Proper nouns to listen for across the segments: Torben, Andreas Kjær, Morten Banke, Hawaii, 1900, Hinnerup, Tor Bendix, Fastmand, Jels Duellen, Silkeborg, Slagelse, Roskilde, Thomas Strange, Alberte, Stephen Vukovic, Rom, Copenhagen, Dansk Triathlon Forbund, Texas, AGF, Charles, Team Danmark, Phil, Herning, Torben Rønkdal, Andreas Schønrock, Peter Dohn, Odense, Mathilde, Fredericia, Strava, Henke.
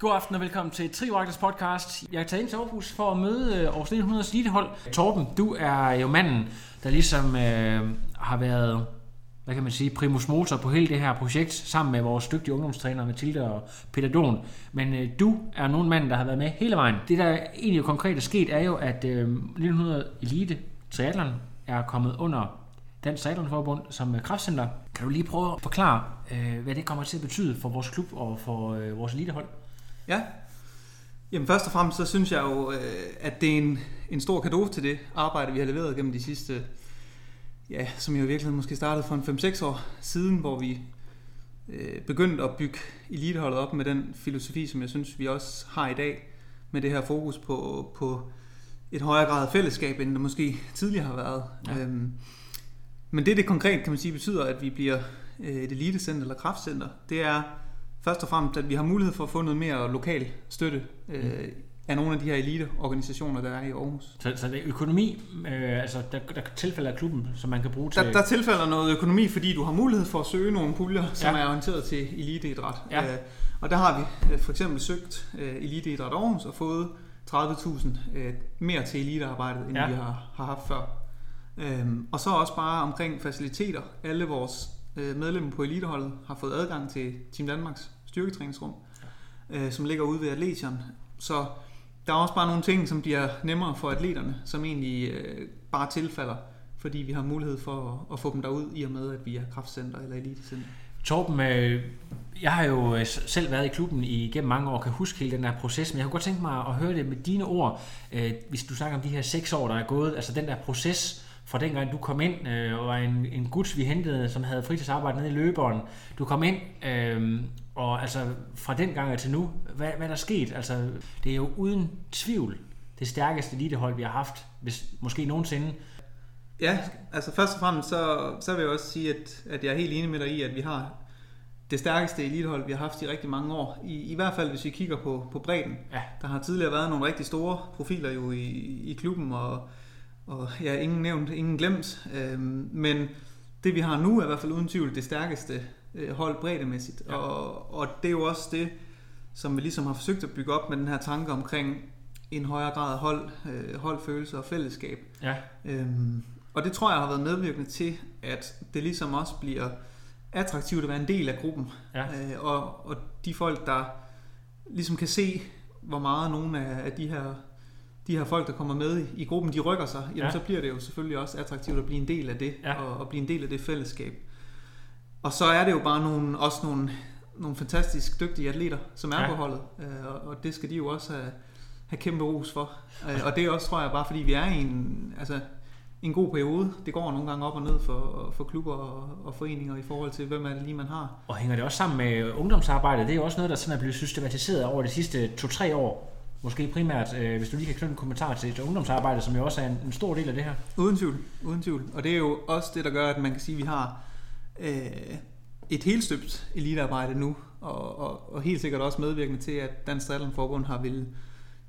God aften og velkommen til Triathlons podcast. Jeg er taget ind til Aarhus for at møde Aarhus 1900's elitehold. Torben, du er jo manden, der ligesom har været, hvad kan man sige, primus motor på hele det her projekt, sammen med vores dygtige ungdomstræner Mathilde og Peter Don. Men du er nogen mand, der har været med hele vejen. Det, der egentlig jo konkret er sket, er jo, at 1900 Elite Triathlon er kommet under Dansk Triathlon Forbund som kraftcenter. Kan du lige prøve at forklare, hvad det kommer til at betyde for vores klub og for vores elitehold? Ja, jamen først og fremmest så synes jeg jo, at det er en stor cadeau til det arbejde, vi har leveret gennem de sidste, ja, som jo i virkeligheden måske startede for en 5-6 år siden, hvor vi begyndte at bygge eliteholdet op med den filosofi, som jeg synes, vi også har i dag, med det her fokus på et højere grad af fællesskab, end det måske tidligere har været. Ja. Men det konkret, kan man sige, betyder, at vi bliver et elitecenter eller kraftcenter, det er først og fremmest, at vi har mulighed for at få noget mere lokal støtte af nogle af de her eliteorganisationer, der er i Aarhus. Så det er økonomi, altså der tilfælder af klubben, som man kan bruge til... Der tilfælder noget økonomi, fordi du har mulighed for at søge nogle puljer, som er orienteret til eliteidræt. Ja. Og der har vi for eksempel søgt eliteidræt Aarhus og fået 30.000 mere til elitearbejdet, end vi har haft før. Og så også bare omkring faciliteter. Alle vores medlemmer på eliteholdet har fået adgang til Team Danmarks styrketræningsrum, som ligger ude ved atleterne. Så der er også bare nogle ting, som bliver nemmere for atleterne, som egentlig bare tilfalder, fordi vi har mulighed for at få dem derud, i og med at vi er kraftcenter eller elitecenter. Torben, jeg har jo selv været i klubben igennem mange år og kan huske hele den her proces, men jeg kunne godt tænke mig at høre det med dine ord, hvis du snakker om de her 6 år, der er gået, altså den der proces, fra dengang du kom ind og var en guts, vi hentede, som havde fritidsarbejde nede i løberen. Du kom ind, og altså fra dengang og til nu, hvad der skete? Altså, det er jo uden tvivl det stærkeste elitehold, vi har haft, hvis måske nogensinde. Ja, altså først og fremmest så vil jeg også sige, at jeg er helt enig med dig i, at vi har det stærkeste elitehold, vi har haft i rigtig mange år. I hvert fald, hvis vi kigger på bredden. Ja. Der har tidligere været nogle rigtig store profiler jo i klubben, og ja, ingen nævnt, ingen glemt, men det vi har nu er i hvert fald uden tvivl det stærkeste hold breddemæssigt, ja. Og det er jo også det, som vi ligesom har forsøgt at bygge op med den her tanke omkring en højere grad af hold, holdfølelse og fællesskab, ja. Og det tror jeg har været medvirkende til, at det ligesom også bliver attraktivt at være en del af gruppen, ja. Og de folk, der ligesom kan se, hvor meget nogle af de her folk, der kommer med i gruppen, de rykker sig, jamen, så bliver det jo selvfølgelig også attraktivt at blive en del af det, og blive en del af det fællesskab. Og så er det jo bare nogle fantastisk dygtige atleter, som er på holdet, og det skal de jo også have kæmpe ros for. Og det er også, tror jeg, bare fordi vi er i en god periode. Det går nogle gange op og ned for klubber og foreninger i forhold til, hvem er det lige, man har. Og hænger det også sammen med ungdomsarbejdet? Det er jo også noget, der sådan er blevet systematiseret over de sidste 2-3 år. Måske primært, hvis du lige kan knytte en kommentar til ungdomsarbejde, som jo også er en stor del af det her. Uden tvivl. Og det er jo også det, der gør, at man kan sige, at vi har et helstøbt elitearbejde nu, og helt sikkert også medvirkende til, at Dansk Triathlon Forbund har ville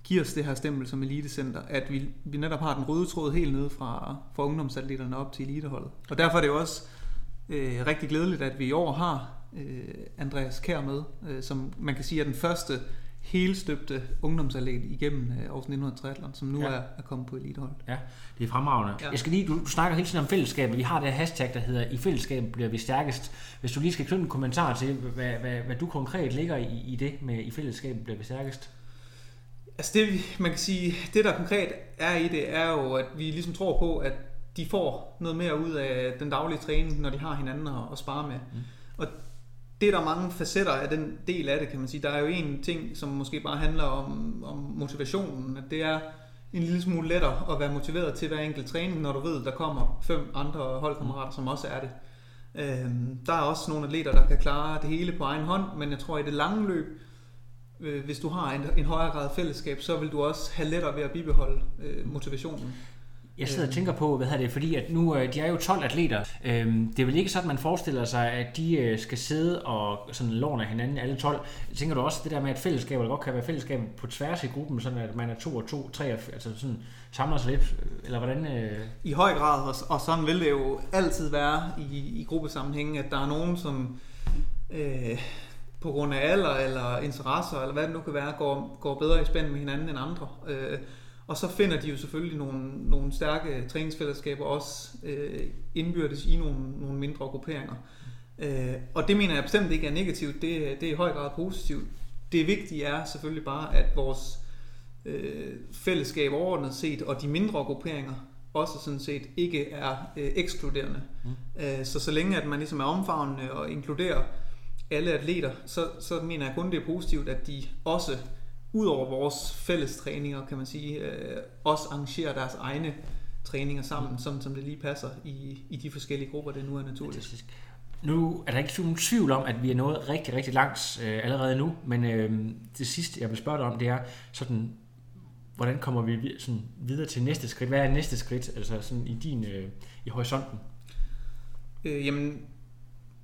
give os det her stempel som elitecenter, at vi netop har den røde tråd helt nede fra ungdomsatleterne op til eliteholdet. Og derfor er det jo også rigtig glædeligt, at vi i år har Andreas Kjær med, som man kan sige er den første hele støbte ungdomsatlet igennem Aarhus 1900 Triathlon, som nu er kommet på elitehold. Ja, det er fremragende. Ja. Jeg skal lige, du snakker hele tiden om fællesskabet. Vi har det hashtag, der hedder, i fællesskab bliver vi stærkest. Hvis du lige skal knytte en kommentar til, hvad du konkret ligger i det med, i fællesskabet bliver vi stærkest? Altså det, man kan sige, det der konkret er i det, er jo, at vi ligesom tror på, at de får noget mere ud af den daglige træning, når de har hinanden at spare med. Mm. Og det er der mange facetter af den del af det, kan man sige. Der er jo en ting, som måske bare handler om motivationen, at det er en lille smule lettere at være motiveret til hver enkelt træning, når du ved, der kommer 5 andre holdkammerater, som også er det. Der er også nogle atleter, der kan klare det hele på egen hånd, men jeg tror, i det lange løb, hvis du har en højere grad fællesskab, så vil du også have lettere ved at bibeholde motivationen. Jeg sidder og tænker på, fordi at nu, de er jo 12 atleter. Det er vel ikke sådan, man forestiller sig, at de skal sidde og sådan låne af hinanden, alle 12. Tænker du også det der med, at fællesskaber godt kan være fællesskab på tværs i gruppen, sådan at man er 2 og 2, 3, altså sådan samler sig lidt, eller hvordan? I høj grad, og sådan vil det jo altid være i gruppesammenhængen, at der er nogen, som på grund af alder eller interesser, eller hvad det nu kan være, går bedre i spænd med hinanden end andre. Og så finder de jo selvfølgelig nogle stærke træningsfællesskaber også indbyrdes i nogle mindre grupperinger. Og det mener jeg bestemt ikke er negativt, det er i høj grad positivt. Det vigtige er selvfølgelig bare, at vores fællesskab overordnet set og de mindre grupperinger også sådan set ikke er ekskluderende. Så længe at man ligesom er omfavnende og inkluderer alle atleter, så mener jeg kun det er positivt, at de også udover vores fælles træninger, kan man sige, også arrangerer deres egne træninger sammen, som det lige passer i de forskellige grupper, det nu er naturligt. Fantastisk. Nu er der ikke nogen tvivl om, at vi er nået rigtig, rigtig langt allerede nu, men det sidste, jeg vil spørge dig om, det er sådan, hvordan kommer vi sådan videre til næste skridt? Hvad er næste skridt, altså sådan i horisonten? Jamen,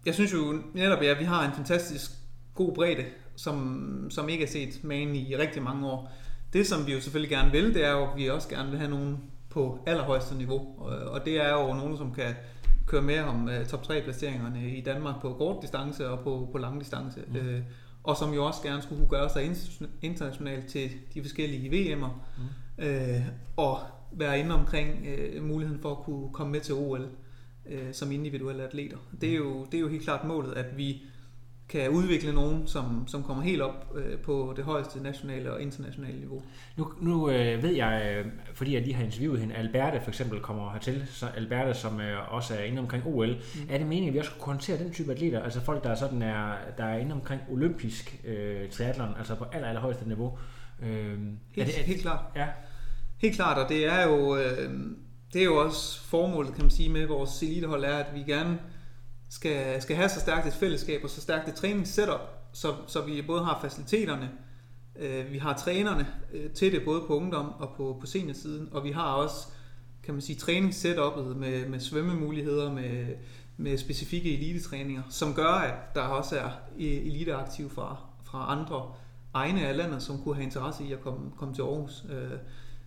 jeg synes jo netop, at vi har en fantastisk god bredde, som ikke er set magen i rigtig mange år. Det, som vi jo selvfølgelig gerne vil, det er jo, at vi også gerne vil have nogen på allerhøjeste niveau. Og det er jo nogen, som kan køre med om top 3-placeringerne i Danmark på kort distance og på lang distance. Mm. Og som jo også gerne skulle kunne gøre sig internationalt til de forskellige VM'er. Mm. Og være inde omkring muligheden for at kunne komme med til OL som individuelle atleter. Det er jo helt klart målet, at vi kan udvikle nogen, som kommer helt op på det højeste nationale og internationale niveau. Nu ved jeg, fordi jeg lige har interviewet hende, Alberte for eksempel kommer hertil, så Alberte, som også er inde omkring OL. Mm. Er det meningen, at vi også kunne håndtere den type atleter, altså folk, der er inde omkring olympisk triathlon, altså på allerhøjeste niveau? Helt klart. Ja. Helt klart, og det er jo, også formålet, kan man sige, med vores elitehold er, at vi gerne skal have så stærkt et fællesskab og så stærkt et træningssetup, så vi både har faciliteterne, vi har trænerne til det, både på ungdom og på seniorsiden, og vi har også, kan man sige, træningssetupet med svømmemuligheder, med specifikke elitetræninger, som gør, at der også er eliteaktive fra andre egne af landet, som kunne have interesse i at komme til Aarhus.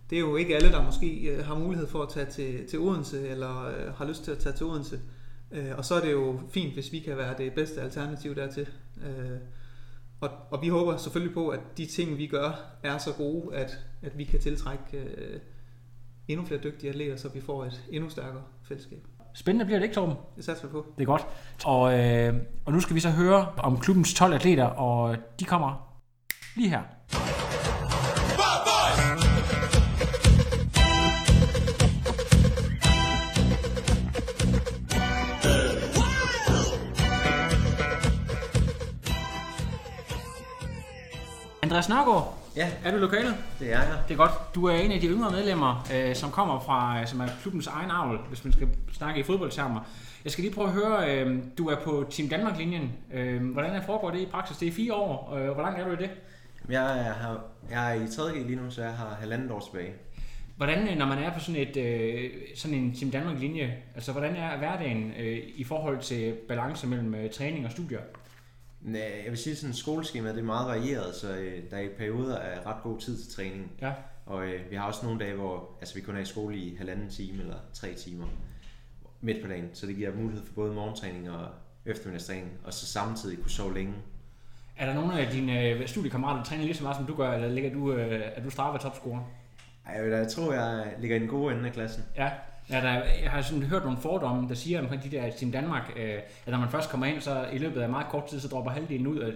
Det er jo ikke alle, der måske har mulighed for at tage til Odense, eller har lyst til at tage til Odense. Og så er det jo fint, hvis vi kan være det bedste alternativ dertil. Og vi håber selvfølgelig på, at de ting, vi gør, er så gode, at vi kan tiltrække endnu flere dygtige atleter, så vi får et endnu stærkere fællesskab. Spændende bliver det ikke, Torben? Det satser vi på. Det er godt. Og nu skal vi så høre om klubbens 12 atleter, og de kommer lige her. Andreas Nørgaard, ja. Er du i lokalet? Det er jeg. Det er godt. Du er en af de yngre medlemmer, som kommer fra, som er klubbens egen avl, hvis man skal snakke i fodboldtermer. Jeg skal lige prøve at høre, du er på Team Danmark-linjen. Hvordan foregår det i praksis? Det er 4 år. Hvor langt er du i det? Jeg er i 3.g lige nu, så jeg har 1,5 år tilbage. Hvordan, når man er på sådan en Team Danmark-linje, altså hvordan er hverdagen i forhold til balance mellem træning og studier? Jeg vil sige, sådan skoleskemaet, det er meget varieret, så der i perioder er ret god tid til træning. Ja. Og vi har også nogle dage, hvor vi kun er i skole i 1,5 time eller 3 timer midt på dagen, så det giver mulighed for både morgentræning og eftermiddagstræning, og så samtidig kunne sove længe. Er der nogen af dine studiekammerater, der træner lige så meget, som du gør, eller er du Strava-topscorer? Jeg tror, jeg ligger i den gode ende af klassen. Ja. Jeg har sådan hørt nogle fordomme, der siger omkring de der Team Danmark, at når man først kommer ind, så i løbet af meget kort tid, så dropper halvdelen ud og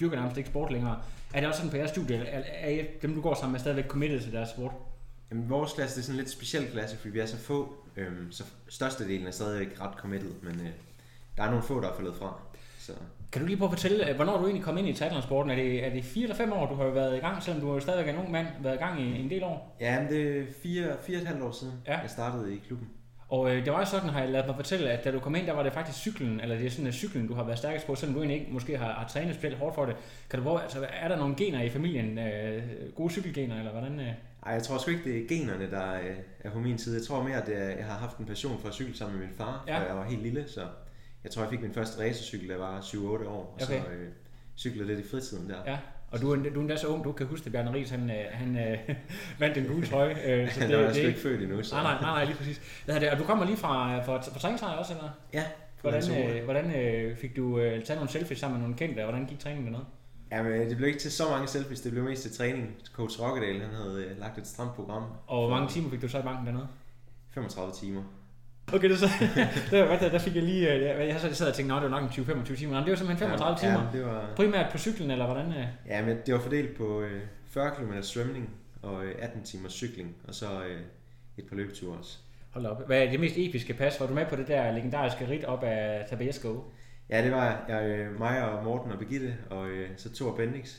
dyrker nærmest ikke sport længere. Er det også sådan på jeres studie? Er dem, du går sammen med, stadigvæk committed til deres sport? Jamen, vores klasse, det er sådan en lidt speciel klasse, fordi vi er så få, så størstedelen er stadigvæk ret committed, men der er nogle få, der er faldet fra. Så. Kan du lige prøve at fortælle, hvornår du egentlig kom ind i triathlonsporten? Er det 4 eller 5 år, du har været i gang, selvom du stadigvæk er en ung mand, været i gang i en del år? Ja, men det er 4,5 år siden, ja. Jeg startede i klubben. Og det var jo sådan, har jeg ladet mig fortælle, at da du kom ind, der var det faktisk cyklen, eller det er sådan, at cyklen, du har været stærkest på, selvom du egentlig ikke måske har trænet specielt hårdt for det. Kan du prøve, altså, er der nogle gener i familien, gode cykelgener, eller hvordan? Nej, jeg tror sgu ikke, det er generne, der er på min side. Jeg tror mere, at jeg har haft en passion for at cykle sammen med min far, da jeg var helt lille, så jeg tror, jeg fik min første racercykel, da jeg var 7-8 år, og så cyklede lidt i fritiden der. Ja. Og du er endda så ung, du kan huske, at Bjarne Ries, han vandt en gule trøje. Så det var jeg sgu ikke født endnu. Så. Nej, lige præcis. Og du kommer lige fra træningslejr også, eller? Ja. Hvordan fik du taget nogle selfies sammen med nogle kendte, og hvordan gik træningen dernede? Jamen, det blev ikke til så mange selfies, det blev mest til træning. Coach Rokkedal, han havde lagt et stramt program. Og hvor mange timer fik du så i banken dernede? 35 timer. Okay, det så der fik jeg lige jeg sad og tænkte, det var nok 20-25 timer. Men det var simpelthen 35 timer. Ja, det var primært på cyklen eller hvordan? Ja, men det var fordelt på 40 km svømning og 18 timer cykling og så et par løbeture også. Hold op. Hvad er det mest episke pas? Var du med på det der legendariske ridt op af Tabesco? Ja, det var jeg, Maja og Morten og Birgitte og så Tor Bendix.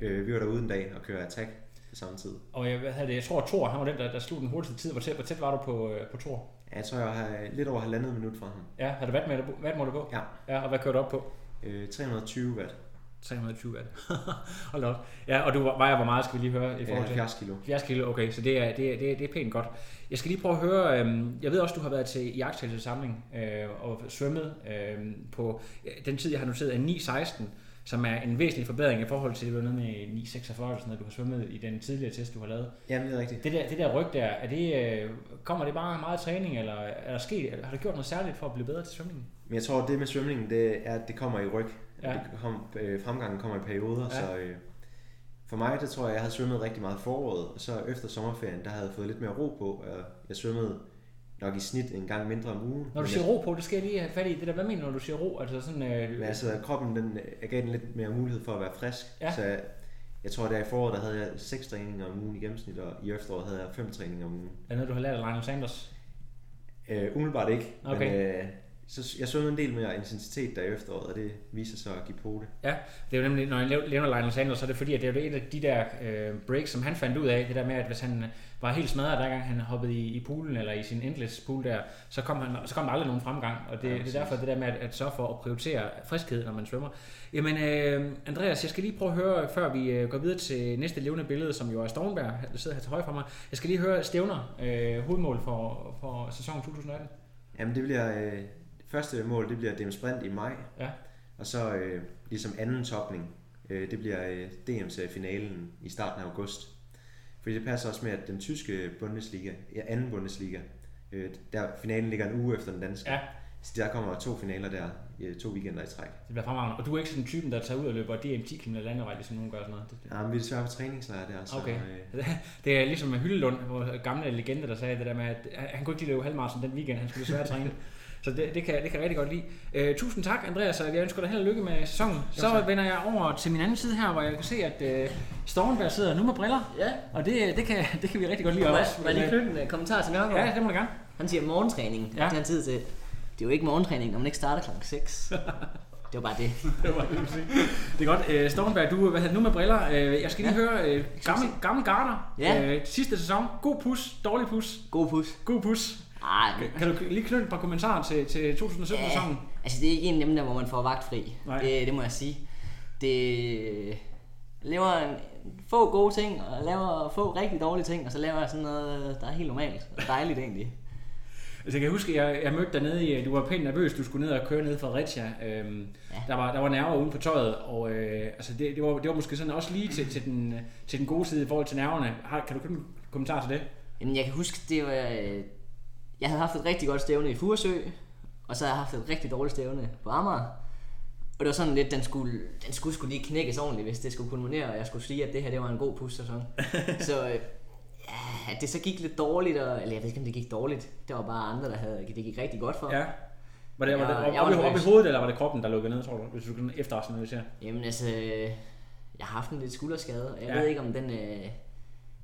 Ja. Vi var derude en dag og kørte attack samtidig. Og jeg tror, at Thor, han var den, der slog den hurtigste tid. Hvor tæt var du på Thor? Ja, jeg tror, jeg har lidt over halvandet minut fra ham. Ja, har du wattmåler på? Ja. Og hvad kørte du op på? 320 watt. 320 watt. Hold op. Ja, og du vejer hvor meget, skal vi lige høre i forhold til? 70 kilo. 70 kilo, okay. Så det er pænt godt. Jeg skal lige prøve at høre, jeg ved også, du har været til jagttagelsesamling og svømmet på den tid, jeg har noteret, er 9.16. som er en væsentlig forbedring i forhold til, at du var nede med 9,46 eller sådan noget, du har svømmet i den tidligere test, du har lavet. Jamen, det er rigtigt. Det der ryg der, kommer det bare meget træning, eller er der sket, har du gjort noget særligt for at blive bedre til svømningen? Men jeg tror, det med svømningen, det er, at det kommer i ryg. Ja. Fremgangen kommer i perioder, så for mig, det tror jeg, jeg havde svømmet rigtig meget foråret, og så efter sommerferien, der havde jeg fået lidt mere ro på, og jeg svømmede nok i snit en gang mindre om ugen. Når du siger ro på, det skal jeg lige have fat i. Det der, hvad mener du, når du siger ro? Altså sådan, kroppen, jeg gav den lidt mere mulighed for at være frisk. Ja. Så jeg tror, der i foråret, der havde jeg 6 træninger om ugen i gennemsnit, og i efteråret havde jeg 5 træninger om ugen. Er noget, du har lært af Lionel Sanders? Umiddelbart ikke. Okay. Men, så jeg svømmede en del mere intensitet der i efteråret, og det viser sig at give på det. Ja, det er jo nemlig, når jeg nævner Lionel Sanders, så er det fordi, at det er jo et af de der breaks, som han fandt ud af, det der med, at hvis han var helt smadret, der gang han hoppede i poolen, eller i sin endless pool der, så kom der aldrig nogen fremgang, og det er derfor det der med at sørge for at prioritere friskhed, når man svømmer. Jamen, Andreas, jeg skal lige prøve at høre, før vi går videre til næste levende billede, som jo er Stormberg, der sidder her til højre for mig. Jeg skal lige høre stævner, hovedmål for sæsonen 2018. Jamen, det bliver... Første mål, det bliver DM Sprint i maj, og så ligesom anden topning, det bliver DM-finalen i starten af august. Fordi det passer også med, at den tyske Bundesliga, anden Bundesliga, der finalen ligger en uge efter den danske. Ja. Så der kommer 2 finaler der, 2 weekender i træk. Det bliver fremragende. Og du er ikke sådan typen, der tager ud og løber DM 10 km landevej, ligesom nogen gør sådan noget? Ja, men vi er desværre på træningslejr der. Så, okay. Det er ligesom med Hyllelund, hvor gamle legende, der sagde det der med, at han kunne ikke løbe halvmaraton den weekend, han skulle desværre træne. Så det kan jeg rigtig godt lide. Tusind tak, Andreas, og jeg ønsker dig held og lykke med sæsonen. Så vender jeg over til min anden side her, hvor jeg kan se, at Stormberg sidder nu med briller. Ja. Og det kan vi rigtig godt lide også. Må jeg lige knytte en kommentar til Nørgaard? Ja, det må du gerne. Han siger morgentræning. Ja. Han tid til. Det er jo ikke morgentræning, når man ikke starter klokken 6. Det var bare det. Det er godt. Stormberg, du nu med briller. Jeg skal lige høre gammel garder. Ja. Sidste sæson. God pus, dårlig pus. God pus. Ej, kan du lige knytte et par kommentarer til 2017 sæsonen? Altså det er ikke en af dem der, hvor man får vagtfri. Det må jeg sige. Det laver få gode ting og laver få rigtig dårlige ting, og så laver jeg sådan noget der er helt normalt og dejligt egentlig. Altså jeg kan huske, jeg mødte dig nede i, du var pænt nervøs, du skulle ned og køre ned fra Fredericia. Der var nerver ude på tøjet, og altså det var måske sådan også lige til den gode side i forhold til nerverne. Kan du knytte en kommentar til det? Jamen jeg kan huske, det var jeg havde haft et rigtig godt stævne i Fusion, og så havde jeg haft et rigtig dårligt stævne på Amager. Og det var sådan lidt, den skulle lige knækkes ordentligt, hvis det skulle kulminere, og jeg skulle sige, at det her det var en god pussæson. Så ja, det så gik lidt dårligt, eller jeg ved ikke, om det gik dårligt. Det var bare andre, der havde, det gik rigtig godt for. Ja. Var det op i hovedet, eller var det kroppen, der lukkede ned, tror du, hvis du kunne efterrationalisere? Jamen altså, jeg har haft en lidt skulderskade, og jeg ved ikke, om den...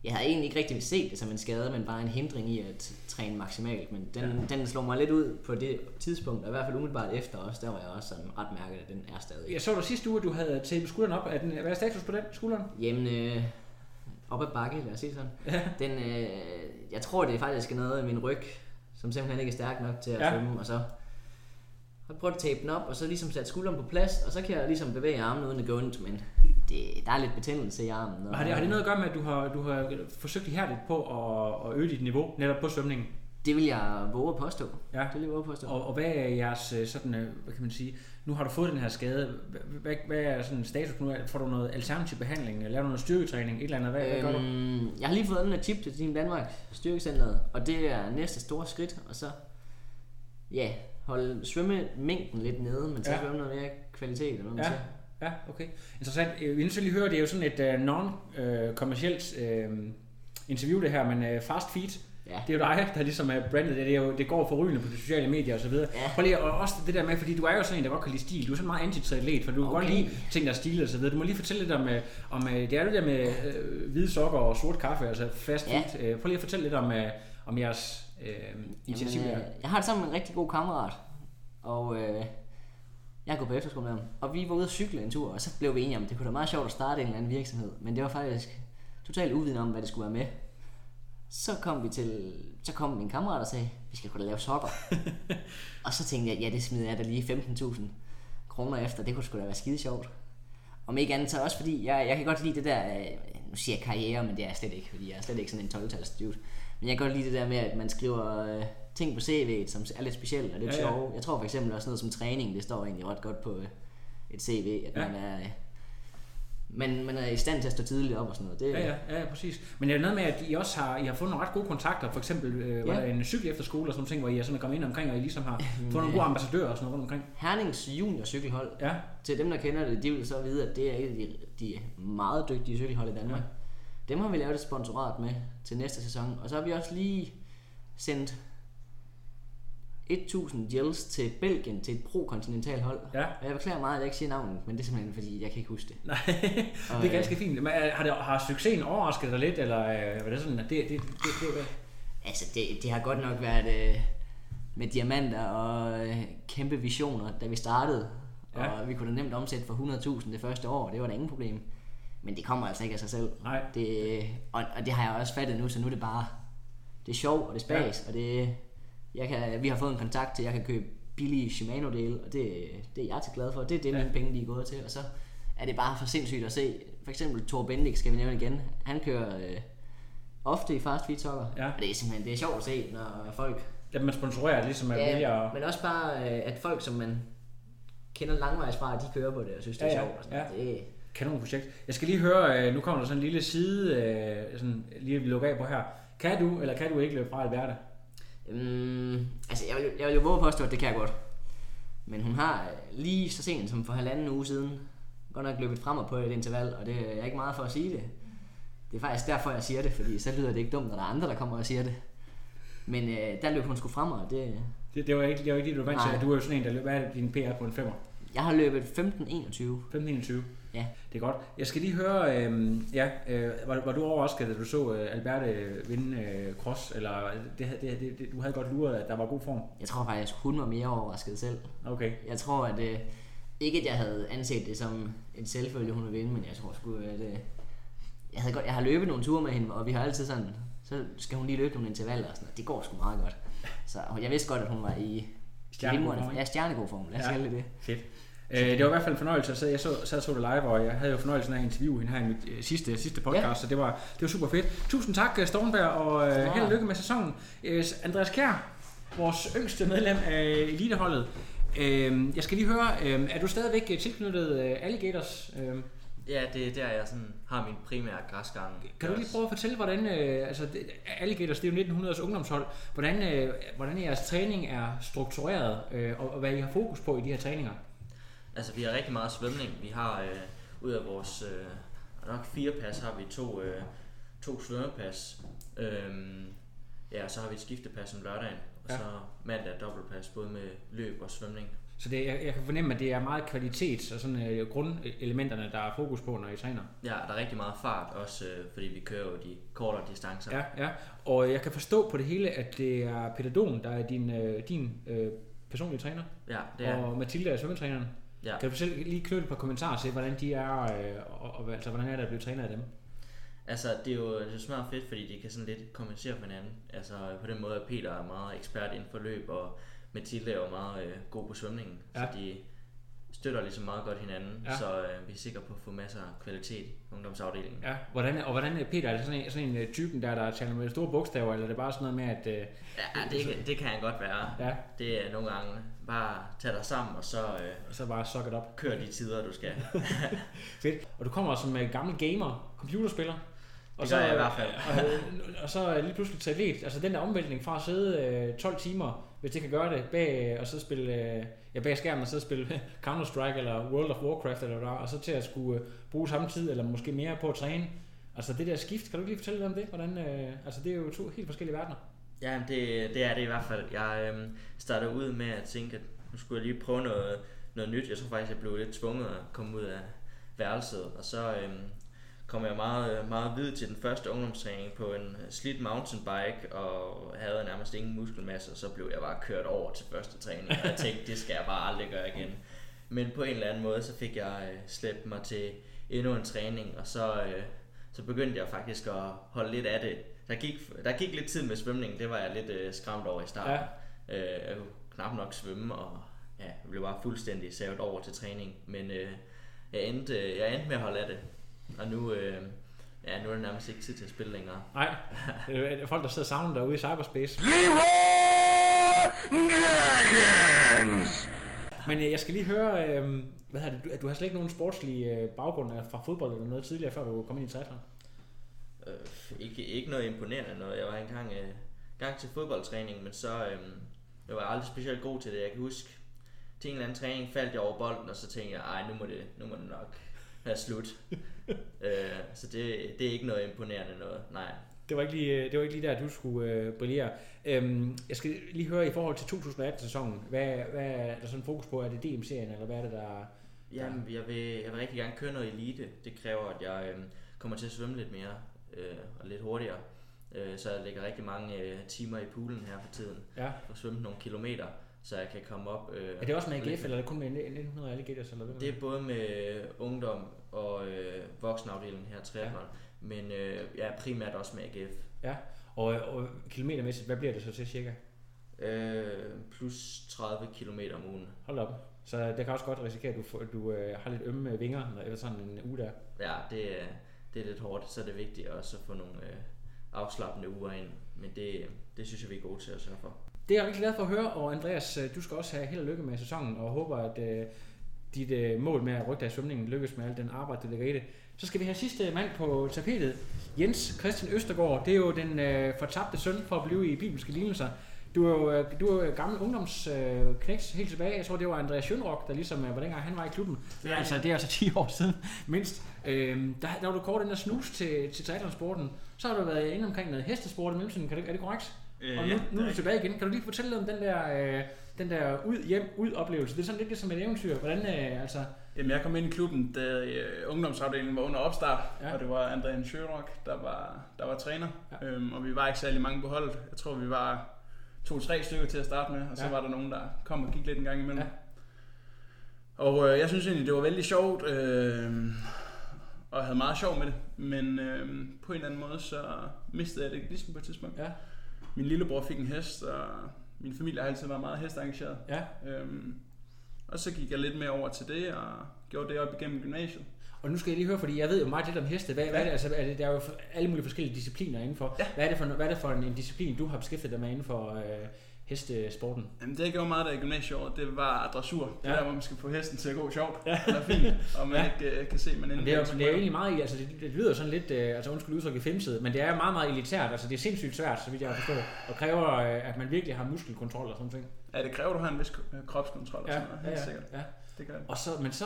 Jeg havde egentlig ikke rigtig set det som en skade, men bare en hindring i at træne maksimalt. Men den slog mig lidt ud på det tidspunkt, og i hvert fald umiddelbart efter også, der var jeg også sådan ret mærket, at den er stadig. Jeg så dig sidste uge, at du havde tæppet skulderen op. Hvad er status på den skulderen? Jamen, op ad bakke, lad os sige sådan. Ja. Jeg tror, det er faktisk noget af min ryg, som simpelthen ikke er stærk nok til at svømme, og så har jeg prøvet at tape den op, og så ligesom sat skulderen på plads, og så kan jeg ligesom bevæge armen uden at gå ondt, men der er lidt betændelse i armen. Og har det noget at gøre med, at du har forsøgt ihærdigt på at øge dit niveau, netop på svømningen? Det vil jeg våge at påstå. Ja. Det vil jeg våge at påstå. Og hvad er jeres sådan, hvad kan man sige, nu har du fået den her skade, hvad er sådan status nu? Får du noget alternativ behandling, laver du noget styrketræning, et eller andet, hvad gør du? Jeg har lige fået den her chip til Team Danmark, styrkecenteret, og det er næste store skridt, og så holde svømmemængden lidt nede, men så svømme noget mere kvalitet, eller noget man siger. Ja, okay. Interessant. Inden så lige hører, det er jo sådan et non-kommercielt interview det her, men fast feed. Ja. Det er jo dig, der ligesom er brandet, det går forrygende på de sociale medier og så videre. Ja. Prøv lige, og også det der med, fordi du er jo sådan en, der godt kan lide stil. Du er sådan meget anti-triatlet, for du kan godt lide ting, der er stilet og så videre. Du må lige fortælle lidt om det er det der med hvide sokker og sort kaffe, altså fast food. Prøv lige at fortælle lidt om jeres initiativ. Jeg har det sammen med en rigtig god kammerat, og jeg går på efterskole med ham. Og vi var ude at cykle en tur, og så blev vi enige om, det kunne da meget sjovt at starte en eller anden virksomhed. Men det var faktisk totalt uvidende om, hvad det skulle være med. Så kom min kammerat og sagde, vi skal kunne lave sokker. Og så tænkte jeg, det smider jeg da lige 15.000 kroner efter, det kunne sgu da være skide sjovt. Om ikke andet, så også fordi, jeg kan godt lide det der, nu siger jeg karriere, men det er jeg slet ikke, fordi jeg er slet ikke sådan en 12-tals dude. Men jeg kan godt lide det der med, at man skriver ting på CV'et, som er lidt specielt og lidt sjove. Jeg tror for eksempel også noget som træning, det står egentlig ret godt på et CV, at man er... Men er i stand til at stå tidligt op og sådan noget. Det, ja, præcis. Men det er noget med, at I også har fået nogle ret gode kontakter. For eksempel var der en cykel efter skole og sådan ting, hvor I er sådan kommet ind omkring, og I ligesom har fået nogle gode ambassadører og sådan noget rundt omkring. Hernings juniorcykelhold. Ja. Til dem, der kender det, de vil så vide, at det er et af de meget dygtige cykelhold i Danmark. Ja. Dem har vi lavet et sponsorat med til næste sæson. Og så har vi også lige sendt 1000 gels til Belgien til et pro-kontinentalt hold. Ja. Og jeg beklager meget, at jeg ikke siger navnet, men det er simpelthen fordi, jeg kan ikke huske det. Nej, det er ganske fint. Men har succesen overrasket dig lidt, eller var det sådan, at det altså, det har godt nok været med diamanter og kæmpe visioner, da vi startede. Ja. Og vi kunne da nemt omsætte for 100.000 det første år, det var da ingen problem. Men det kommer altså ikke af sig selv. Nej. Og det har jeg også fattet nu, så nu er det bare, det er sjov, og det er spas, og det... Vi har fået en kontakt til, jeg kan købe billige Shimano-dele, og det er jeg til glad for. Det er det, mine penge de er gået til. Og så er det bare for sindssygt at se. For eksempel Torben, skal vi nævne igen. Han kører ofte i fast feed-sokker. Ja. Og det er simpelthen det er sjovt at se, når folk... Ja, man sponsorerer ligesom at vælger... Men også bare, at folk, som man kender langvejs fra, de kører på det og synes, det er sjovt. Og sådan det. Kanonprojekt. Jeg skal lige høre, nu kommer der sådan en lille side, sådan lige lukke af på her. Kan du, eller kan du ikke løbe fra Alberte? Altså jeg vil jo våge påstå, at det kan jeg godt. Men hun har lige så sent som for 1,5 uge siden godt nok løbet frem på et interval, og det er jeg ikke meget for at sige det. Det er faktisk derfor, jeg siger det, fordi så lyder det ikke dumt, når der er andre, der kommer og siger det. Men der løb hun sgu frem, og det var ikke det, du var vant til. Du er jo sådan en, der løber din PR på en 5'er. Jeg har løbet 15-21. 15-21? Ja. Det er godt. Jeg skal lige høre, var du overrasket, da du så Alberte vinde cross? Eller du havde godt luret, at der var god form? Jeg tror faktisk, hun var mere overrasket selv. Okay. Jeg tror, at ikke at jeg havde anset det som en selvfølge, hun ville vinde, men jeg tror sgu, at jeg har løbet nogle ture med hende, og vi har altid sådan, så skal hun lige løbe nogle intervaller og sådan noget. Det går sgu meget godt. Så jeg vidste godt, at hun var i... stjernegod form, lad os kalde det. Fedt. Det var i hvert fald en fornøjelse at sidde. Jeg så det live, og jeg havde jo fornøjelsen af at interviewe hende her i mit sidste podcast, så det var super fedt. Tusind tak, Stormberg, og held og lykke med sæsonen. Andreas Kjær, vores yngste medlem af eliteholdet. Jeg skal lige høre, er du stadigvæk tilknyttet Alligators? Ja, det er der, jeg sådan har min primære græsgang. Kan du lige prøve at fortælle, hvordan Alligators, det er jo 1900's ungdomshold, hvordan jeres træning er struktureret, og hvad I har fokus på i de her træninger? Altså, vi har rigtig meget svømning. Vi har ud af vores nok 4 pas, har vi to svømmepas. Så har vi et skiftepas om lørdagen, og så mandag dobbeltpas, både med løb og svømning. Så det, jeg kan fornemme, at det er meget kvalitet og sådan grundelementerne, der er fokus på, når I træner. Ja, der er rigtig meget fart også, fordi vi kører jo de kortere distancer. Ja. Og jeg kan forstå på det hele, at det er Peter Dohn, der er din personlige træner. Ja, det er. Og Mathilde er svømmetræneren. Ja. Kan du selv lige knytte et par kommentarer til, hvordan de er, og altså hvordan er der at blive træner af dem? Altså det er jo smart fedt, fordi de kan sådan lidt kompensere for hinanden. Altså på den måde, at Peter er meget ekspert inden for løb, og Mathilde er jo meget god på svømningen, ja. Så de støtter ligesom meget godt hinanden, ja. Så vi er sikre på at få masser af kvalitet i ungdomsafdelingen. Ja, hvordan er Peter? Er det sådan en typen, der taler med store bogstaver, eller er det bare sådan noget med, at... det kan han godt være. Ja. Det er nogle gange bare tage dig sammen, og så bare suck it up. Kør de tider, du skal. Fedt. Og du kommer som gammel gamer, computerspiller. Og så i hvert fald. og så lige pludselig til atlet. Altså den der omvæltning fra at sidde 12 timer, hvis det kan gøre det, bag og så spille bag skærmen og så spille Counter-Strike eller World of Warcraft eller hvad der, og så til at skulle bruge samme tid eller måske mere på at træne. Altså det der skift, kan du lige fortælle lidt om det? Hvordan altså det er jo to helt forskellige verdener. Ja, det er det i hvert fald. Jeg startede ud med at tænke, at nu skulle jeg lige prøve noget nyt. Jeg tror faktisk, jeg blev lidt tvunget at komme ud af værelset, og så kom jeg meget, meget vidt til den første ungdomstræning på en slidt mountainbike og havde nærmest ingen muskelmasse, og så blev jeg bare kørt over til første træning, og jeg tænkte, det skal jeg bare aldrig gøre igen. Men på en eller anden måde, så fik jeg slæbt mig til endnu en træning, og så begyndte jeg faktisk at holde lidt af det. Der gik lidt tid med svømningen, det var jeg lidt skræmt over i starten. Ja. Jeg kunne knap nok svømme, og ja, jeg blev bare fuldstændig savet over til træning, men jeg endte med at holde af det. Og nu er det nærmest ikke tid til at spille længere. Nej, det er folk, der sidder sammen derude i cyberspace. Men jeg skal lige høre, du har slet ikke nogen sportslige baggrund fra fodbold eller noget tidligere, før du kom ind i triathlon? Ikke noget imponerende noget. Jeg var engang til fodboldtræning, men så jeg var aldrig specielt god til det. Jeg kan huske, til en eller anden træning faldt jeg over bolden, og så tænkte jeg, nu må det nok er slut. Så det er ikke noget imponerende noget, nej. Det var ikke lige der, du skulle brillere. Jeg skal lige høre i forhold til 2018-sæsonen, hvad er der sådan fokus på? Er det DM-serien, eller hvad er det, der... Jamen, jeg vil rigtig gerne køre noget elite. Det kræver, at jeg kommer til at svømme lidt mere og lidt hurtigere. Så jeg lægger rigtig mange timer i poolen her for tiden, ja. Og svømme nogle kilometer, så jeg kan komme op. Er det også med AGF, eller er det kun med 1900 Alligators? Eller hvad? Det er både med ungdom og voksenafdelingen her, triathlon, ja. Men ja, primært også med AGF. Ja, og kilometermæssigt, hvad bliver det så til cirka? Plus 30 kilometer om ugen. Hold op. Så det kan også godt risikere, at du har lidt ømme vinger, eller sådan en uge der. Ja, det er lidt hårdt, så er det vigtigt også at få nogle afslappende uger ind. Men det synes jeg, vi er gode til at sørge for. Det er jeg rigtig glad for at høre, og Andreas, du skal også have held og lykke med sæsonen, og håber, at dit mål med at rykke dig i svømningen lykkes med alt den arbejde, der ligger i det. Så skal vi have sidste mand på tapetet, Jens Christian Østergaard. Det er jo den fortabte søn for at blive i bibelske lignelser. Du er jo gammel ungdomsknægt helt tilbage. Jeg tror, det var Andreas Schønrock, der ligesom var dengang han var i klubben. Ja. Det er altså 10 år siden mindst. Der var du kort ind og snuse til triathlonsporten. Så har du været inde omkring noget hestesport i mellemtiden. Er det korrekt? Og nu er du tilbage igen. Kan du lige fortælle lidt om den der ud-hjem-ud-oplevelse? Det er sådan lidt ligesom et eventyr. Hvordan, altså... Jamen, jeg kom ind i klubben, da ungdomsafdelingen var under opstart, ja. Og det var Andreas Schønrock, der var træner. Ja. Og vi var ikke særlig mange på holdet. Jeg tror, vi var 2-3 stykker til at starte med, og så ja. Var der nogen, der kom og gik lidt en gang imellem. Ja. Og jeg synes egentlig, det var vældig sjovt, og havde meget sjov med det. Men på en eller anden måde, så mistede jeg det ligesom på et tidspunkt. Ja. Min lillebror fik en hest, og min familie har altid været meget hestengageret. Ja. Og så gik jeg lidt mere over til det, og gjorde det op igennem gymnasiet. Og nu skal jeg lige høre, fordi jeg ved jo meget lidt om heste. Hvad er det, altså, der er jo alle mulige forskellige discipliner indenfor. Ja. Hvad er det for en disciplin, du har beskæftiget dig med inden for hestesporten? Jamen, det jeg gjorde meget der i gymnasieåret, det var dressur. Ja. Det der, hvor man skal få hesten til at gå sjovt, ja. Eller fint, og man ja. Ikke kan se, man inden det er jo egentlig meget, altså det lyder sådan lidt, altså undskyld udtrykket femset, men det er meget, meget elitært, altså det er sindssygt svært, så vidt jeg forstår, og kræver, at man virkelig har muskelkontrol og sådan ting. Ja, det kræver, du har en vis kropskontrol og sådan noget, helt sikkert. Ja. Og så, men så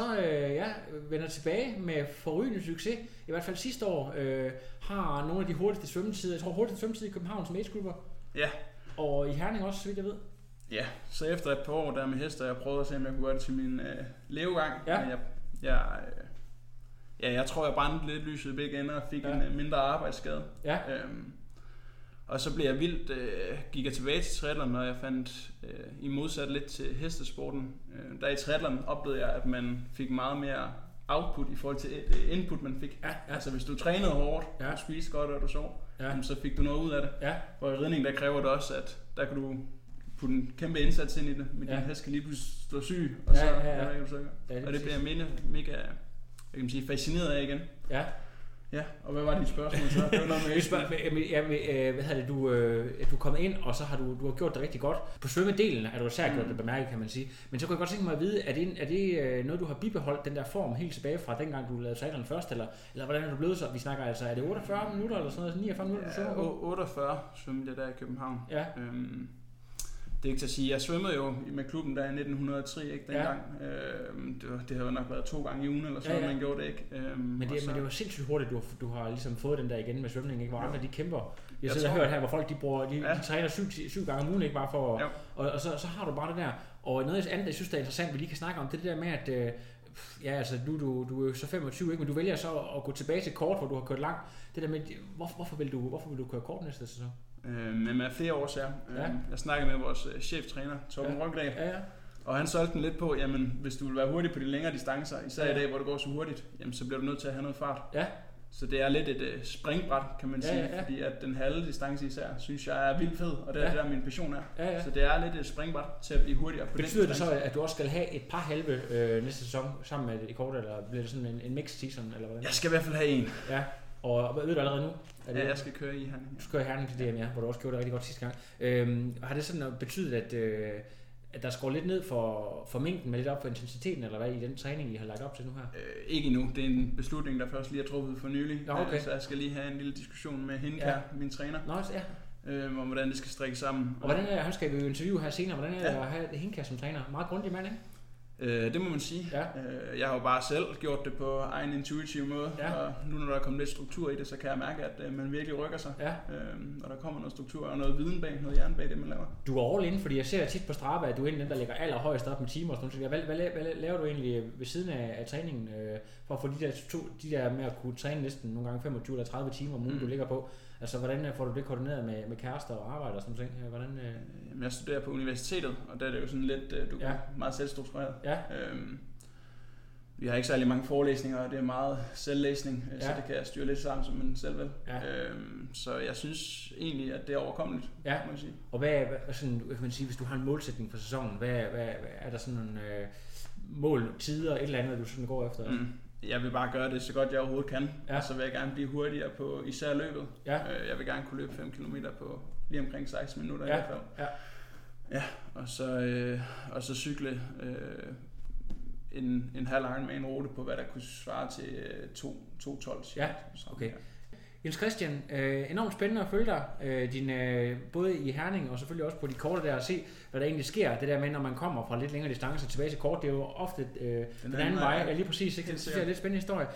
vender tilbage med forrygende succes. I hvert fald sidste år har nogle af de hurtigste svømmetider. Jeg tror hurtigste svømmetid i København som age-grupper. Ja. Og i Herning også, så vidt jeg ved. Ja, så efter et par år der med hester, jeg prøvede at se, om jeg kunne gøre det til min levegang. Ja. Men jeg tror, jeg brændte lidt lyset i begge ender og fik en mindre arbejdsskade. Ja. Og så blev jeg vildt, gik jeg tilbage til triathlon, og jeg fandt i modsat lidt til hestesporten. Der i triathlon oplevede jeg, at man fik meget mere output i forhold til input, man fik. Ja. Altså hvis du trænede hårdt, du spiste godt, og du sov, så fik du noget ud af det. Ja. Og i ridning, der kræver det også, at der kan du putte en kæmpe indsats ind i det, men din hest kan lige pludselig stå syg, og så er du sikker. Ja, og det bliver jeg mega, jeg kan sige, fascineret af igen. Ja. Ja, og hvad var dit spørgsmål så? Det var noget med hvad havde du kommet ind, og så har du har gjort det rigtig godt. På svømmedelen har du især gjort det bemærket, kan man sige. Men så kunne jeg godt tænke mig at vide, er det noget, du har bibeholdt den der form helt tilbage fra dengang, du lavede triathlon først, eller hvordan er du blevet så? Vi snakker altså, er det 48 minutter eller sådan noget, 49 minutter, du svømmer? 48 svømmede jeg der i København. Ja. Det er ikke til at sige, jeg svømmede jo med klubben der i 1903, ikke, dengang. Ja. Det havde jo nok været 2 gange i ugen, eller sådan, man gjorde det, ikke? Men det var sindssygt hurtigt, du har ligesom fået den der igen med svømning, ikke? Hvor andre de kæmper. Jeg sidder og hørt her, hvor folk de træner 7 gange om ugen, ikke? Bare for at, og så har du bare det der. Og noget andet, jeg synes, der er interessant, vi lige kan snakke om, det er det der med, at du er jo så 25, ikke? Men du vælger så at gå tilbage til kort, hvor du har kørt langt. Det der med, hvorfor vil du køre kort næste sæson? Men med flere årsager. Jeg snakkede med vores cheftræner, Torben Rønkdal, og han solgte den lidt på, jamen hvis du vil være hurtig på de længere distancer, især i dag, hvor det går så hurtigt, jamen så bliver du nødt til at have noget fart. Ja. Så det er lidt et springbræt, kan man sige, fordi at den halve distance især, synes jeg er vildt fed, og det er det, der min passion er. Så det er lidt et springbræt til at blive hurtigere på Betyder det så, at du også skal have et par halve næste sæson sammen med et kort, eller bliver det sådan en mix-season, eller hvordan? Jeg skal i hvert fald have en. Ja. Og hvad ved du allerede nu? Jeg skal køre i Herning. Du skal køre i Herning til DM, hvor du også gjorde det rigtig godt sidste gang. Har det sådan betydet, at der skår lidt ned for mængden, men lidt op for intensiteten, eller hvad, i den træning, I har lagt op til nu her? Ikke endnu. Det er en beslutning, der først lige er truffet for nylig. Okay. Så jeg skal lige have en lille diskussion med Henke, min træner. Nice, om hvordan det skal strikkes sammen. Og hvordan er, han skal jo interviewe her senere, hvordan er det at have Henke som træner? Meget grundig mand, ikke? Det må man sige. Ja. Jeg har jo bare selv gjort det på egen intuitive måde, og nu når der er kommet lidt struktur i det, så kan jeg mærke, at man virkelig rykker sig, og der kommer noget struktur og noget viden bag, noget hjerne bag det, man laver. Du er all in, fordi jeg ser tit på Strava, at du er en af dem, der ligger allerhøjst op med timer. Hvad laver du egentlig ved siden af træningen, for at få de der med at kunne træne næsten nogle gange 25 eller 30 timer om ugen, du ligger på? Altså, hvordan får du det koordineret med kærester og arbejde og sådan noget? Jeg studerer på universitetet, og der er det jo sådan lidt, du er meget selvstruktureret. Ja. Vi har ikke særlig mange forelæsninger, og det er meget selvlæsning, så det kan jeg styre lidt sammen, som man selv vil. Ja. Så jeg synes egentlig, at det er overkommeligt, må jeg sige. Og hvad sådan, kan man sige, hvis du har en målsætning for sæsonen, hvad er der sådan nogle mål, tider, et eller andet, du sådan går efter? Mm. Jeg vil bare gøre det så godt jeg overhovedet kan, og så vil jeg gerne blive hurtigere på især løbet. Ja. Jeg vil gerne kunne løbe 5 km på lige omkring 16 minutter i hvert fald. Ja. Ja, og så cykle en halv Ironman rute på hvad der kunne svare til 2:12. Ja, okay. Jens Christian, enormt spændende at følge dig, både i Herning og selvfølgelig også på de korte der, og se, hvad der egentlig sker. Det der med, når man kommer fra lidt længere distancer tilbage til kort, det er jo ofte den anden vej. Ja, lige præcis. Ikke? Det er lidt spændende historie.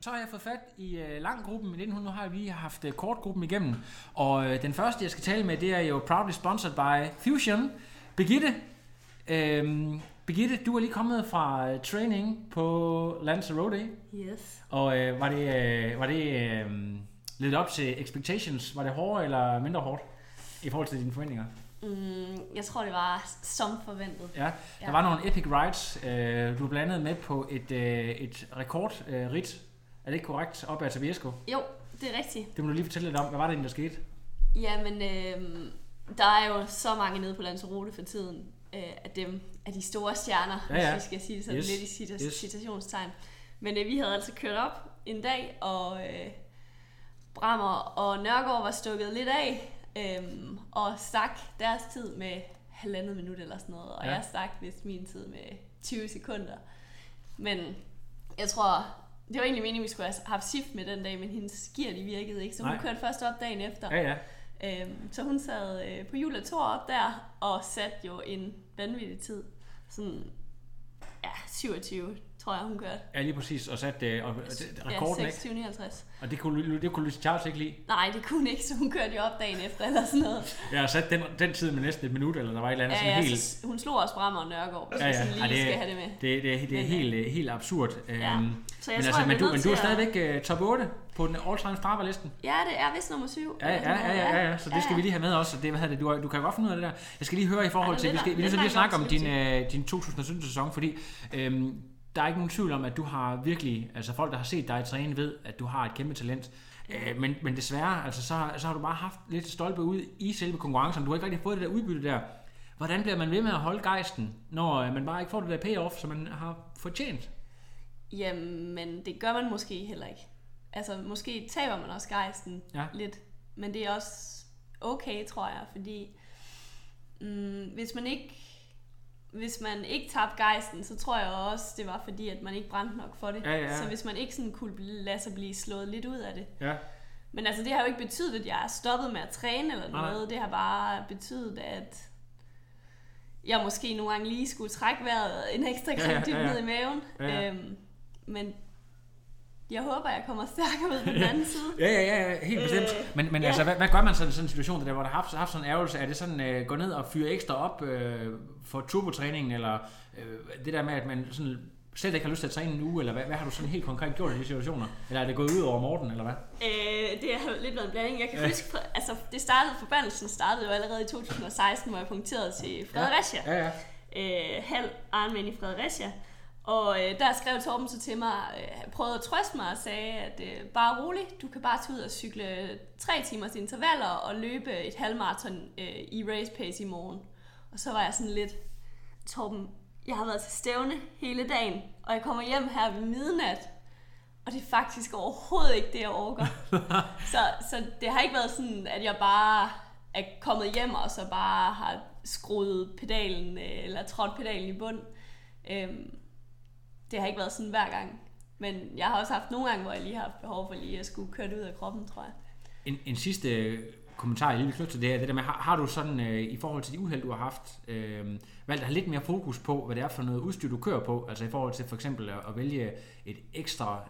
Så har jeg fået fat i langgruppen, men inden nu har vi haft kortgruppen igennem. Og den første, jeg skal tale med, det er jo proudly sponsored by Fusion. Birgitte, du er lige kommet fra training på Lanzarote. Yes. Og var det lidt op til expectations? Var det hårdere eller mindre hårdt i forhold til dine forventninger? Jeg tror, det var som forventet. Ja, der var nogle epic rides. Du blandede med på et rekordrit. Er det ikke korrekt? Op ad Tabesco? Jo, det er rigtigt. Det må du lige fortælle lidt om. Hvad var det egentlig, der skete? Jamen, der er jo så mange nede på Lanzarote for tiden. Af de store stjerner, hvis vi skal sige det sådan lidt i citationstegn. Men vi havde altså kørt op en dag, og Brammer og Nørgaard var stukket lidt af, og stak deres tid med 1,5 minut eller sådan noget, og jeg stak vist min tid med 20 sekunder. Men jeg tror, det var egentlig meningen, vi skulle have haft shift med den dag, men hendes gear de virkede ikke, så hun kørte først op dagen efter. Ja. Så hun sad på hjul og tog op der og satte jo en vanvittig tid, sådan 27 tror jeg hun kørte. Ja, lige præcis, og satte rekorden, ikke? 26:59. Og det kunne Charles ikke lide? Nej, det kunne ikke, så hun kørte jo op dagen efter eller sådan noget. Ja, og satte den tid med næsten 1 minut, eller der var et eller andet sådan helt... Så hun slog også Brammer og Nørgaard, hvis man sådan lige skal have det med. Det er helt absurd. Så jeg tror, men du er stadigvæk top 8? på den all-time Strava-listen. Ja, det er vist nummer 7. Ja. Så det skal vi lige have med også. Det, du kan godt finde ud af det der. Jeg skal lige høre i forhold til, vi skal lige snakke om din 2017-sæson, fordi der er ikke nogen tvivl om, at du har virkelig, altså folk, der har set dig træne, ved, at du har et kæmpe talent. Men desværre, altså, så har du bare haft lidt stolpe ud i selve konkurrencen. Du har ikke rigtig fået det der udbytte der. Hvordan bliver man ved med at holde gejsten, når man bare ikke får det der payoff, som man har fortjent? Jamen, det gør man måske heller ikke. Altså, måske taber man også gejsten lidt. Men det er også okay, tror jeg, fordi hvis man ikke tabte gejsten, så tror jeg også, det var fordi, at man ikke brændte nok for det. Ja. Så hvis man ikke sådan kunne lade sig blive slået lidt ud af det. Ja. Men altså, det har jo ikke betydet, at jeg er stoppet med at træne eller noget. Nej. Det har bare betydet, at jeg måske nogle gange lige skulle trække vejret en ekstra gang dybt ned i maven. Ja. Men jeg håber, jeg kommer stærkere ud på den anden side. Ja, helt bestemt. Men altså, hvad gør man så i sådan en situation, der, hvor der har haft sådan en ærgelse? Er det sådan, gå ned og fyre ekstra op for turbotræningen, eller det der med, at man sådan selv ikke har lyst til at træne en uge, eller hvad har du sådan helt konkret gjort i de situationer? Eller er det gået ud over Morten, eller hvad? Det har lidt været en blanding. Jeg kan huske, altså forbandelsen startede jo allerede i 2016, hvor jeg punkterede til Fredericia. Ja. Halv Ironman i Fredericia. Og der skrev Torben så til mig, prøvede at trøste mig og sagde, at bare roligt, du kan bare tage ud og cykle 3 timers intervaller og løbe et halvmarathon i race pace i morgen. Og så var jeg sådan lidt, Torben, jeg har været til stævne hele dagen, og jeg kommer hjem her ved midnat, og det er faktisk overhovedet ikke det, jeg orker. så det har ikke været sådan, at jeg bare er kommet hjem og så bare har skruet pedalen, eller trådt pedalen i bund. Det har ikke været sådan hver gang. Men jeg har også haft nogle gange, hvor jeg lige har haft behov for lige at skulle køre det ud af kroppen, tror jeg. En sidste kommentar, jeg lige vil knytte til det her, det der med, har du sådan, i forhold til de uheld, du har haft, valgt at have lidt mere fokus på, hvad det er for noget udstyr, du kører på, altså i forhold til for eksempel at vælge et ekstra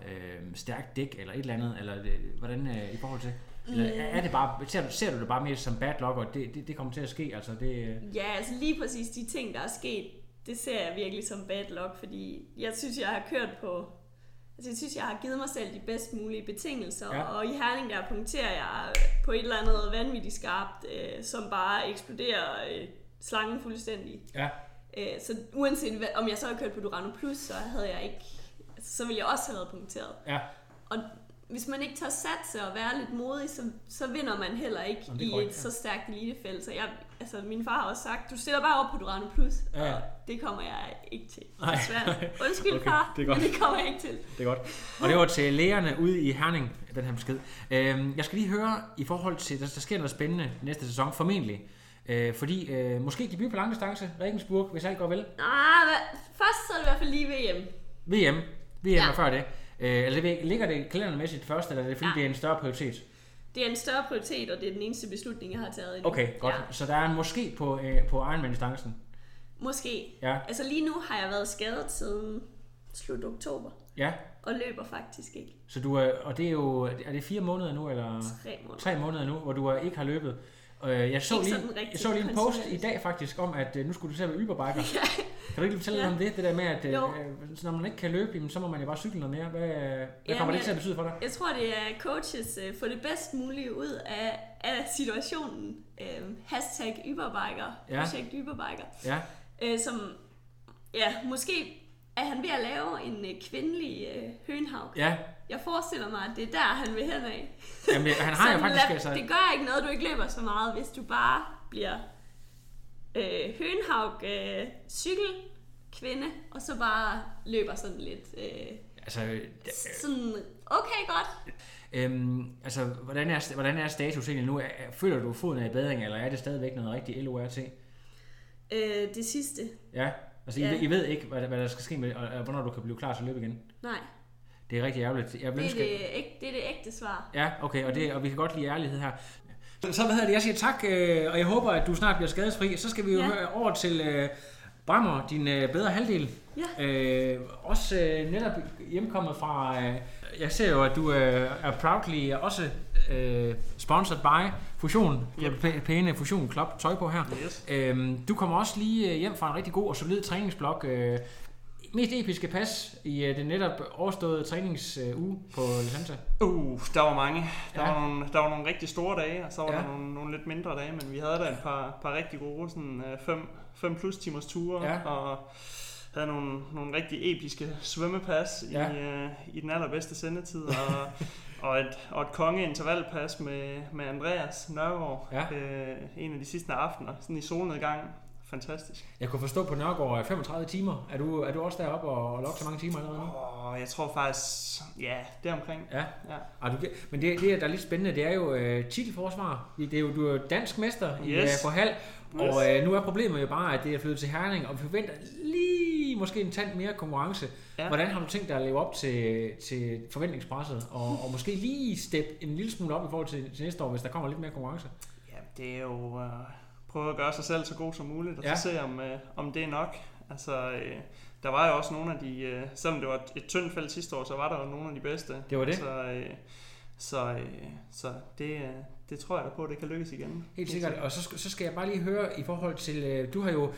stærkt dæk, eller et eller andet, eller hvordan i forhold til? Eller er det bare, ser du det bare mere som bad luck, og det kommer til at ske? Altså det. Ja, altså lige præcis de ting, der er sket, det ser jeg virkelig som bad luck, fordi jeg synes, jeg har kørt på. Altså, jeg synes, jeg har givet mig selv de bedst mulige betingelser, og i Herning der punkterer jeg på et eller andet vanvittigt skarpt, som bare eksploderer slangen fuldstændig. Ja. Så uanset om jeg så har kørt på Durano Plus, så havde jeg ikke, altså, så ville jeg også have været punkteret. Ja. Og hvis man ikke tør satse og være lidt modig, så vinder man heller ikke i et så stærkt elitefelt. Så min far har også sagt, du stiller bare op på Durano Plus, og det kommer jeg ikke til. Nej. Undskyld okay, far, det men det kommer jeg ikke til. Det er godt. Og det var til lægerne ude i Herning, den her besked. Jeg skal lige høre i forhold til, der sker noget spændende næste sæson, formentlig. Fordi måske debut på langdistance, Regensburg, hvis alt går vel. Først så er det i hvert fald lige VM. VM var før det. Eller ligger det kalendermæssigt først, eller er det fordi, det er en større prioritet? Det er en større prioritet, og det er den eneste beslutning, jeg har taget endnu. Okay, godt. Ja. Så der er en måske på Ironman-distancen? Måske. Ja. Altså lige nu har jeg været skadet siden slut oktober. Ja. Og løber faktisk ikke. Så du er, og det er jo, er det 4 måneder nu, eller? 3 måneder. 3 måneder nu, hvor du ikke har løbet. Jeg så lige en post i dag faktisk om, at nu skulle du selv være yberbiker. Ja. Kan du ikke fortælle dig om det der med, at når man ikke kan løbe, så må man jo bare cykle noget mere. Hvad kommer det til at betyde for dig? Jeg tror, det er coaches få det bedst mulige ud af situationen. Hashtag yberbiker, projekt yberbiker. Ja. Måske er han ved at lave en kvindelig hønhav. Ja. Jeg forestiller mig, at det er der, han vil hen af. Jamen, han har jo faktisk. Altså. Det gør ikke noget, du ikke løber så meget, hvis du bare bliver hønhaug, cykel, kvinde, og så bare løber sådan lidt. Sådan, okay, godt. Hvordan er status egentlig nu? Føler du, foden er i bedring, eller er det stadigvæk noget rigtig LORT? Det sidste. Ja, altså I ved ikke, hvad der skal ske med, og hvornår du kan blive klar til at løbe igen? Nej. Det er rigtig ærgerligt. Det er det ægte svar. Ja, okay, og vi kan godt lide ærlighed her. Så jeg siger tak, og jeg håber, at du snart bliver skadesfri. Så skal vi jo over til Brammer, din bedre halvdel. Ja. Også netop hjemkommet fra. Jeg ser jo, at du er proudly også sponsored by Fusion. Pæne Fusion Club tøj på her. Yes. Du kommer også lige hjem fra en rigtig god og solid træningsblok. mest episke pas i den netop overståede træningsuge på Licenza? Der var mange. Der var nogle rigtig store dage, og så var der nogle lidt mindre dage, men vi havde da et par rigtig gode, sådan 5 plus timers ture, og havde nogle rigtig episke svømmepas i den allerbedste sendetid, og et kongeintervalpas med Andreas Nørgaard, en af de sidste aftener, sådan i solnedgang. Fantastisk. Jeg kunne forstå på Nørgaard 35 timer. Er du også deroppe og logge så mange timer allerede nu? Jeg tror faktisk, deromkring. Men det, der er lidt spændende, det er jo titelforsvar. Du er jo dansk mester på halv, og nu er problemet jo bare, at det er flyttet til Herning, og vi forventer lige måske en tand mere konkurrence. Ja. Hvordan har du tænkt dig at leve op til forventningspresset, og måske lige steppe en lille smule op i forhold til næste år, hvis der kommer lidt mere konkurrence? Ja, det er jo... Prøve at gøre sig selv så god som muligt, og så se om det er nok. Altså, der var jo også nogle af de... selvom det var et tyndt felt sidste år, så var der jo nogle af de bedste. Det var det. Så det tror jeg da på, at det kan lykkes igen. Helt sikkert. Og så skal jeg bare lige høre i forhold til... du har jo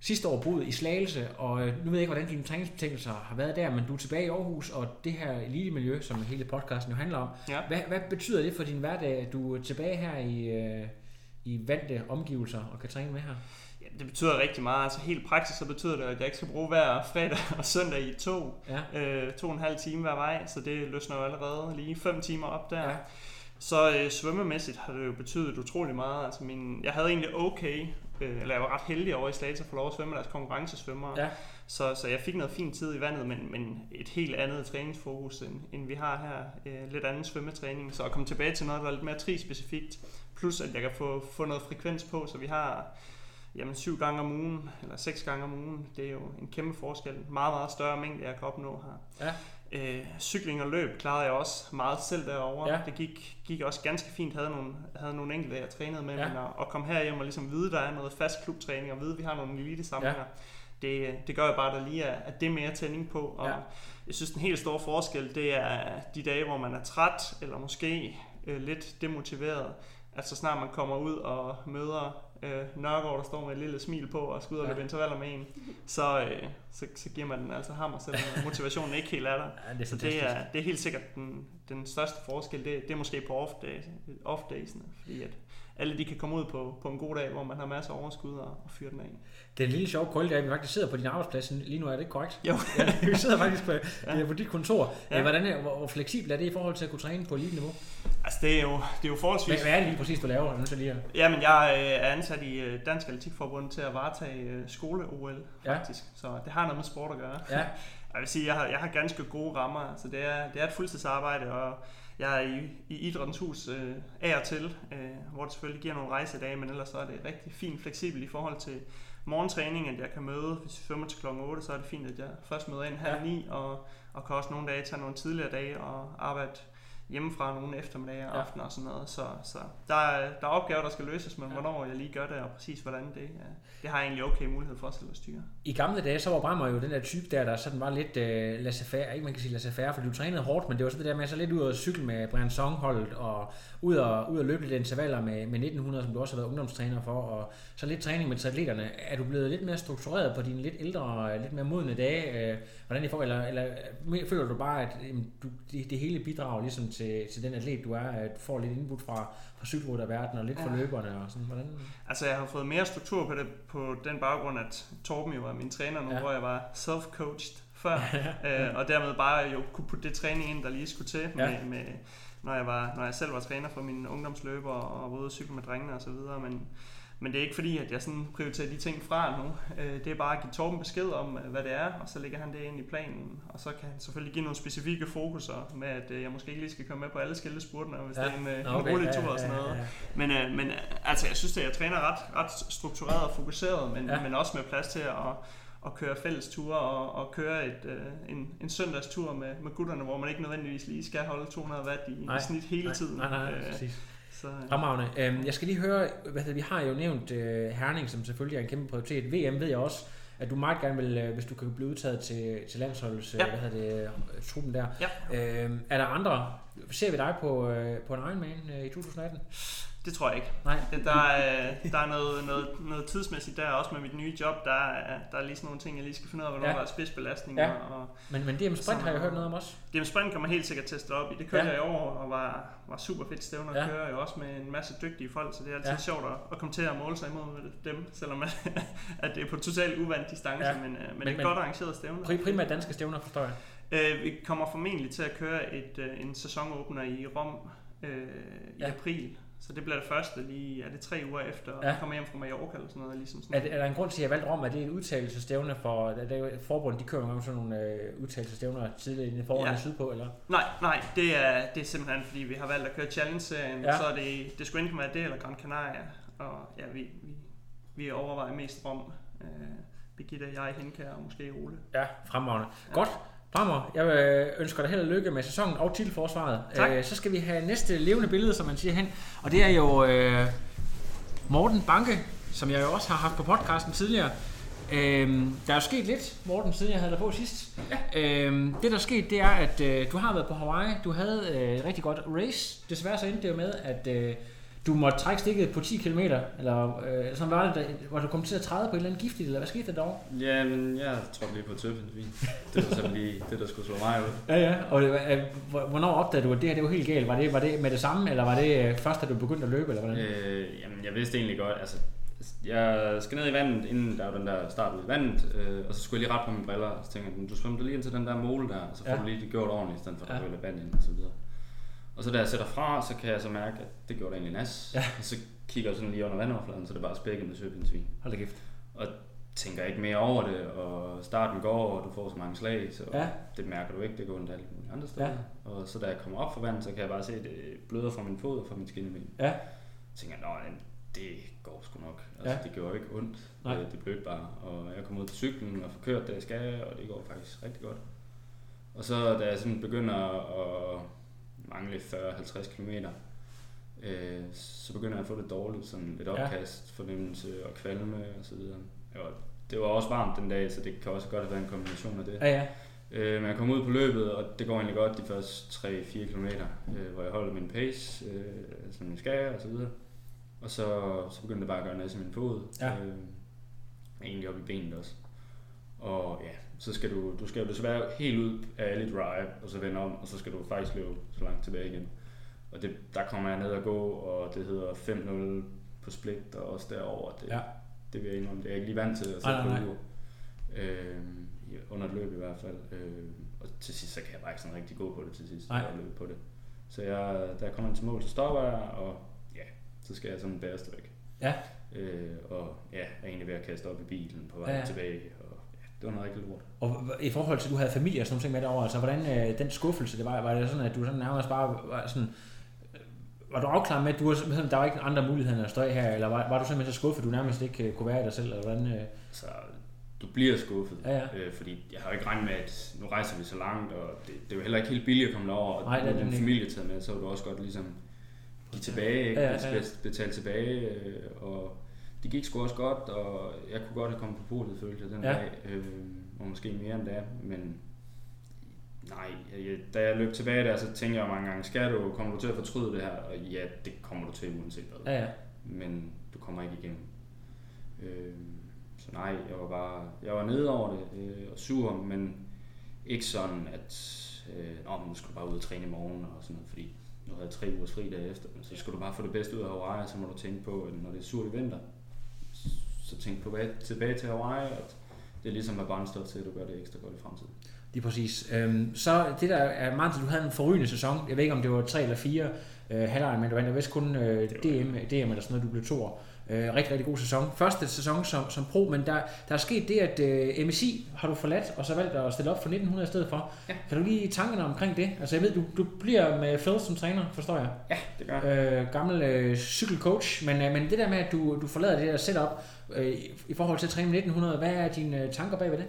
sidste år boet i Slagelse, og nu ved jeg ikke, hvordan dine træningsbetingelser har været der, men du er tilbage i Aarhus, og det her elitemiljø, som hele podcasten jo handler om. Ja. Hvad betyder det for din hverdag, at du er tilbage her i vante omgivelser og kan træne med her? Ja, det betyder rigtig meget. Altså helt praktisk, så betyder det, at jeg ikke skal bruge hver fredag og søndag i 2,5 time hver vej, så det løsner jo allerede lige 5 timer op der. Ja. Så svømmemæssigt har det jo betydet utrolig meget. Altså jeg havde egentlig jeg var ret heldig over i Slagelse at få lov at svømme med deres konkurrencesvømmere. Ja. Så jeg fik noget fin tid i vandet, men et helt andet træningsfokus, end vi har her. Lidt anden svømmetræning. Så at komme tilbage til noget, der er lidt mere tri-specifikt. Plus at jeg kan få noget frekvens på, så vi har 7 gange om ugen, eller 6 gange om ugen. Det er jo en kæmpe forskel. Meget, meget større mængde, jeg kan opnå her. Ja. Cykling og løb klarede jeg også meget selv derovre. Ja. Det gik også ganske fint. Havde nogle enkelte, jeg trænede med. Ja. Og kom herhjem og ligesom vide, der er noget fast klubtræning, og vide, at vi har nogle elite samlinger. Ja. Det gør jo bare, der lige er det mere tænding på. Og jeg synes, den helt store forskel, det er de dage, hvor man er træt, eller måske lidt demotiveret. At så snart man kommer ud og møder Nørgaard, der står med et lille smil på og skal ud og løbe intervaller med en, så giver man den altså hammer, selvom motivationen ikke helt er der. Ja, det er det er helt sikkert den største forskel, det er måske på off-daysene, fordi at alle de kan komme ud på en god dag, hvor man har masser af overskud og fyre den af. Det er en lille sjov kolde, at vi faktisk sidder på din arbejdsplads lige nu, er det ikke korrekt? Jo. Vi sidder faktisk på dit kontor. Ja. Hvor fleksibelt er det i forhold til at kunne træne på elite-niveau? Altså det er jo forholdsvis... Hvad er det lige præcis, du laver? Jamen jeg er ansat i Dansk Atletik Forbund til at varetage skole-OL, faktisk. Så det har noget med sport at gøre. Ja. Jeg vil sige, jeg har ganske gode rammer, så det er et fuldtidsarbejde, og jeg er i Idrættens Hus af og til, hvor det selvfølgelig giver nogle rejsedage, men ellers så er det rigtig fint fleksibelt i forhold til morgentræning, at jeg kan møde, hvis vi svømmer til kl. 8, så er det fint, at jeg først møder ind 8:30, og kan også nogle dage tage nogle tidligere dage og arbejde hjemmefra nogle eftermiddage og aftener og sådan noget. Så der er opgaver, der skal løses, men hvornår jeg lige gør det, og præcis hvordan det har jeg egentlig okay mulighed for at selv at styre. I gamle dage, så var Brammer jo den der type der sådan var lidt laissez-faire, ikke man kan sige laissez-faire, fordi du trænede hårdt, men det var sådan det der med så lidt ud og cykle med Brian Songholdt, og ud og løbe lidt intervaller med 1900, som du også har været ungdomstræner for, og så lidt træning med triatleterne. Er du blevet lidt mere struktureret på dine lidt ældre, lidt mere modne dage? Hvordan I får, eller føler du bare, at det hele bidrager ligesom til den atlet, du er, at du får lidt input fra cykelrytterverdenen og lidt fra løberne og sådan, hvordan? Altså jeg har fået mere struktur på den baggrund, at Torben jo var min træner nu, hvor jeg var self-coached før, og dermed bare jo kunne putte det træning ind, der lige skulle til, med når jeg selv var træner for mine ungdomsløber og var ude at cykle med drengene og så videre, men det er ikke fordi, at jeg sådan prioriterer de ting fra nu. Det er bare at give Torben besked om, hvad det er, og så lægger han det ind i planen. Og så kan han selvfølgelig give nogle specifikke fokuser med, at jeg måske ikke lige skal komme med på alle skældespurtene, hvis det er en rolig tur og sådan noget. Men altså, jeg synes, at jeg træner ret struktureret og fokuseret, men også med plads til at køre fællesture og køre en søndagstur med gutterne, hvor man ikke nødvendigvis lige skal holde 200 watt i snit hele tiden. Så, ja. Jeg skal lige høre, vi har jo nævnt Herning, som selvfølgelig er en kæmpe prioritet. VM ved jeg også, at du meget gerne vil, hvis du kan blive udtaget til landsholds, truppen der. Ja. Er der andre? Ser vi dig på en Ironman i 2018? Det tror jeg ikke. Nej. Der er noget tidsmæssigt der, også med mit nye job, der er lige sådan nogle ting, jeg lige skal finde ud af, hvornår der er spidsbelastninger. Ja. Men DM Sprint har jeg hørt noget om også. DM Sprint kommer helt sikkert testet op i. Det kørte jeg i år, og var super fedt stævne at køre, jo også med en masse dygtige folk, så det er altid sjovt at komme til at måle sig imod med dem, selvom at det er på totalt uvandt distance, men det er godt arrangeret stævner. Primært danske stævner, forstår jeg. Vi kommer formentlig til at køre en sæsonåbner i Rom i april. Så det bliver det første lige, er det 3 uger efter, at jeg kommer hjem fra Mallorca eller sådan noget. Ligesom sådan. Er der en grund til, at jeg valgte Rom? Er det et udtalelsestævne for, forbundet, de kører nogle gange sådan nogle udtalelsestævner tidligere inden forbundet sydpå, eller? Nej, det er simpelthen, fordi vi har valgt at køre Challenge-serien, så er det skulle enten være det eller Gran Canaria, og vi overvejer mest Rom, Birgitte, jeg, Henke og måske Ole. Ja, fremragende. Ja. Godt. Brammer, jeg ønsker dig held og lykke med sæsonen og titelforsvaret. Så skal vi have næste levende billede, som man siger hen. Og det er jo Morten Banke, som jeg jo også har haft på podcasten tidligere. Der er jo sket lidt, Morten, siden jeg havde dig på sidst. Ja. Det der er sket, det er, at du har været på Hawaii. Du havde et rigtig godt race. Desværre så endte det jo med, at du måtte trække stikket på 10 km, eller sådan var det, hvor du kom til at træde på et eller andet giftigt, eller hvad skete der derovre? Jamen, jeg trådte lige på tøffensvin. Det var sådan lige det, der skulle slå mig ud. Ja, og hvornår opdagede du, at det her det var helt galt? Var det med det samme, eller var det først, da du begyndte at løbe, eller hvordan? Jamen, jeg vidste egentlig godt. Altså, jeg skal ned i vandet, inden der var den der start ud i vandet, og så skulle jeg lige rette på mine briller, og så tænkte jeg, du svømte lige ind til den der mole der, så får du lige det gjort ordentligt, i stedet for at du vælger vand ind og så videre. Og så da jeg sætter fra, så kan jeg så mærke, at det gjorde det egentlig nas. Ja. Og så kigger jeg sådan lige under vandoverfladen, så det bare spækket med søbindsvin. Hold da kæft. Og tænker ikke mere over det, og starten går, og du får så mange slag, så det mærker du ikke, det går ondt alle mulige andre steder. Ja. Og så da jeg kommer op fra vandet, så kan jeg bare se, at det bløder fra min fod og fra min skinneben. Ja. Så tænker jeg, nej, det går sgu nok. Altså, det gjorde ikke ondt. Nej. Det blødte bare. Og jeg kommer ud til cyklen og får kørt det, jeg skal, og det går faktisk rigtig godt. Og så da jeg sådan begynder at mangle 40-50 km, så begynder jeg at få det dårligt, sådan lidt opkast, fornemmelse og kvalme og så videre. Jo, det var også varmt den dag, så det kan også godt være en kombination af det. Men jeg kom ud på løbet, og det går egentlig godt de første 3-4 km, hvor jeg holder min pace, som jeg skal og så videre. Og så begyndte det bare at gøre næs i min fod, egentlig op i benet også. Og så skal du skal jo desværre helt ud af alle drive, og så vende om, og så skal du faktisk løbe så langt tilbage igen. Og der kommer jeg ned og gå, og det hedder 5-0 på split, og også derover. Det vil jeg indrømme. Det er jeg ikke lige vant til at sætte på løb. Under et løb i hvert fald. Og til sidst, så kan jeg bare ikke sådan rigtig gå på det til sidst, og løbe på det. Så da jeg kommer til mål, så stopper jeg, og så skal jeg sådan bæreste væk. Ja. Jeg er egentlig ved at kaste op i bilen på vej tilbage. Det var noget rigtig lort. Og i forhold til, at du havde familie og sådan noget med derovre, altså hvordan den skuffelse, det var det sådan, at du sådan nærmest bare var sådan, var du afklaret med, at du var, der var ikke andre muligheder end at stå her, eller var du simpelthen så skuffet, at du nærmest ikke kunne være i dig selv, eller hvordan? Altså, du bliver skuffet, fordi jeg har jo ikke regnet med, at nu rejser vi så langt, og det er jo heller ikke helt billigt at komme derover, og nej, den familie taget med, så var du også godt ligesom give tilbage, betale tilbage, og det gik sgu også godt, og jeg kunne godt have kommet på podiet, følte jeg, den dag, og måske mere end det, men nej, da jeg løb tilbage der, så tænkte jeg mange gange, kommer du til at fortryde det her? Og ja, det kommer du til uanset hvad, men du kommer ikke igennem. Så nej, jeg var nede over det, og sur, men ikke sådan, at nu skal du bare ud og træne i morgen, og sådan noget, fordi nu havde jeg 3 ugers fri derefter, så skulle du bare få det bedste ud af Hawaii, og så må du tænke på, at når det er surt i vinter, så tænk på tilbage til Hawaii, at det er ligesom at brandstå til, at du gør det ekstra godt i fremtiden. Det er præcis. Så det der er meget, du havde en forrygende sæson. Jeg ved ikke, om det var 3 eller 4 halvlejen, men du vandt vist kun DM eller sådan noget, du blev 2'er. Rigtig, rigtig god sæson. Første sæson som pro, men der er sket det, at MSI har du forladt, og så valgt at stille op for 1900 i stedet for. Ja. Kan du lige tankerne omkring det? Altså jeg ved, du bliver med Phil som træner, forstår jeg? Ja, det gør jeg. Gammel cykelcoach, men det der med, at du forlader det der setup i forhold til at træne 1900, hvad er dine tanker bag ved det?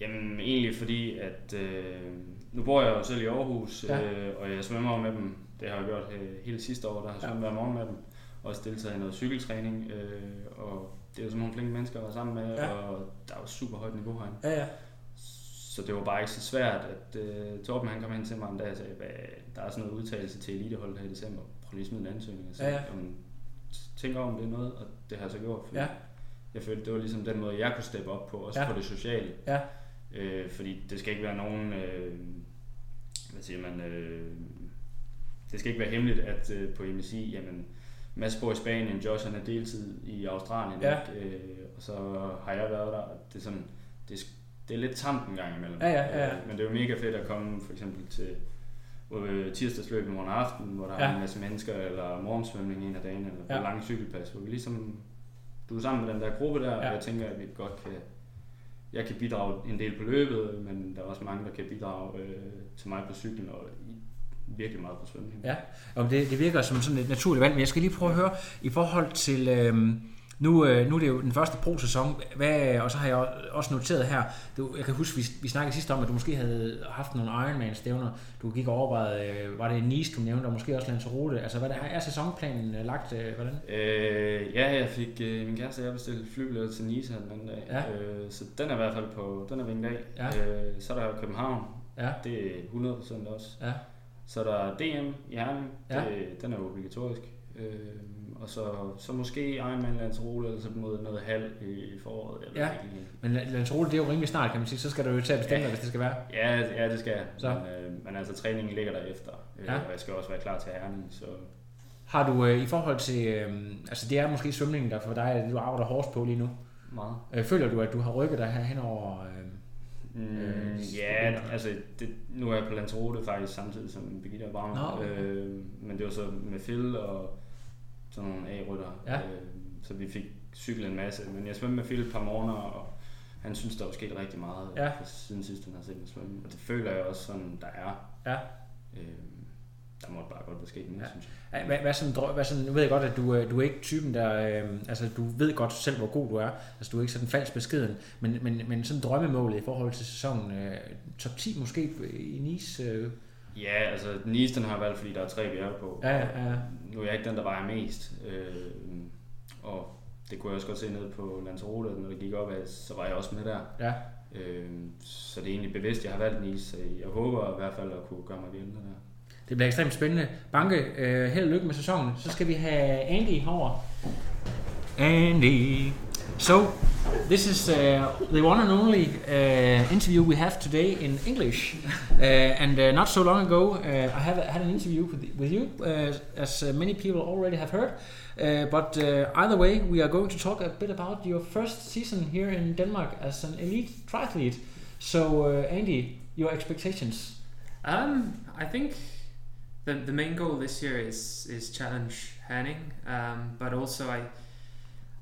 Jamen egentlig fordi, at nu bor jeg jo selv i Aarhus, og jeg svømmer med dem. Det har jeg gjort hele sidste år, der har jeg svømmet hver morgen med dem. Også deltaget i noget cykeltræning, og det er jo sådan nogle flinke mennesker, jeg var sammen med, og der var super højt niveau herinde. Ja. Så det var bare ikke så svært, at Torben han kom hen til mig en dag og sagde, der er sådan noget udtalelse til eliteholdet her i december, prøv lige at smide en ansøgning. Og så, tænke over, om det er noget, og det har jeg så gjort. Ja. Jeg følte, det var ligesom den måde, jeg kunne steppe op på, også på det sociale. Ja. Fordi det skal ikke være nogen, hvad siger man, det skal ikke være hemmeligt, at på MSI, jamen, Mads bor i Spanien, Josh han er deltid i Australien, og så har jeg været der, og det er sådan, det er lidt tamt en gang imellem. Men det er jo mega fedt at komme for eksempel til tirsdagsløb i morgen aften, hvor der er en masse mennesker, eller morgensvømning en af dagene, eller på lange cykelpas, hvor vi ligesom, du er sammen med den der gruppe der, og jeg tænker, at vi godt kan, jeg kan bidrage en del på løbet, men der er også mange, der kan bidrage til mig på cyklen, og virkelig meget på svømning. Ja, og det virker som sådan et naturligt valg, men jeg skal lige prøve at høre, i forhold til, nu er det jo den første pro-sæson, og så har jeg også noteret her, jeg kan huske, vi snakkede sidst om, at du måske havde haft nogle Ironman-stævner, du gik og overvejede, var det Nice, du nævnte, og måske også Lanzarote, altså hvad er sæsonplanen lagt, hvordan? Jeg fik min kæreste, jeg bestilte flybilletter til Nice her den anden dag, så den er i hvert fald på, den er en dag, så er der København, det er 100% også. Ja. Så der er DM i Herning, den er obligatorisk, og så måske Ironman Lanzarote, eller så mod noget halv i foråret. Eller men Lanzarote, det er jo rimelig snart, kan man sige, så skal du jo til at bestemme dig, hvis det skal være. Ja, det skal jeg, men altså træningen ligger der efter, og jeg skal også være klar til Herning, så... Har du i forhold til, altså det er måske svømningen, der for dig er det, du arbejder hårdest på lige nu. Meget. Føler du, at du har rykket dig herhen over... nu er jeg på Lanzarote faktisk samtidig som Birgitte og Brammer, men det var så med Phil og sådan nogle A-rytter, så vi fik cyklet en masse, men jeg svømte med Phil et par morgener, og han synes, der var sket rigtig meget siden sidst, han har set mig svømme, og det føler jeg også sådan, der er. Ja. Der måtte bare godt være sket mere, synes jeg. Hvad sådan, nu ved jeg godt, at du er ikke typen, der... altså, du ved godt selv, hvor god du er. Altså, du er ikke sådan falsk beskeden. Men sådan drømmemålet i forhold til sæsonen... top 10 måske i Nice? Ja, altså, Nice, den har valgt, fordi der er 3 bjerge på. Ja. Nu er jeg ikke den, der vejer mest. Og det kunne jeg også godt se nede på Lanzarote, når det gik op af, så var jeg også med der. Ja. Så det er egentlig bevidst, jeg har valgt Nice. Så jeg håber i hvert fald at kunne gøre mig gældende der. Det bliver ekstremt spændende. Banke, held og lykke med sæsonen. Så skal vi have Andy herover. Andy. So, this is the one and only interview we have today in English. And not so long ago, I had an interview with you, as many people already have heard. But either way, we are going to talk a bit about your first season here in Denmark as an elite triathlete. So, Andy, your expectations? I think... The main goal this year is challenge Herning, but also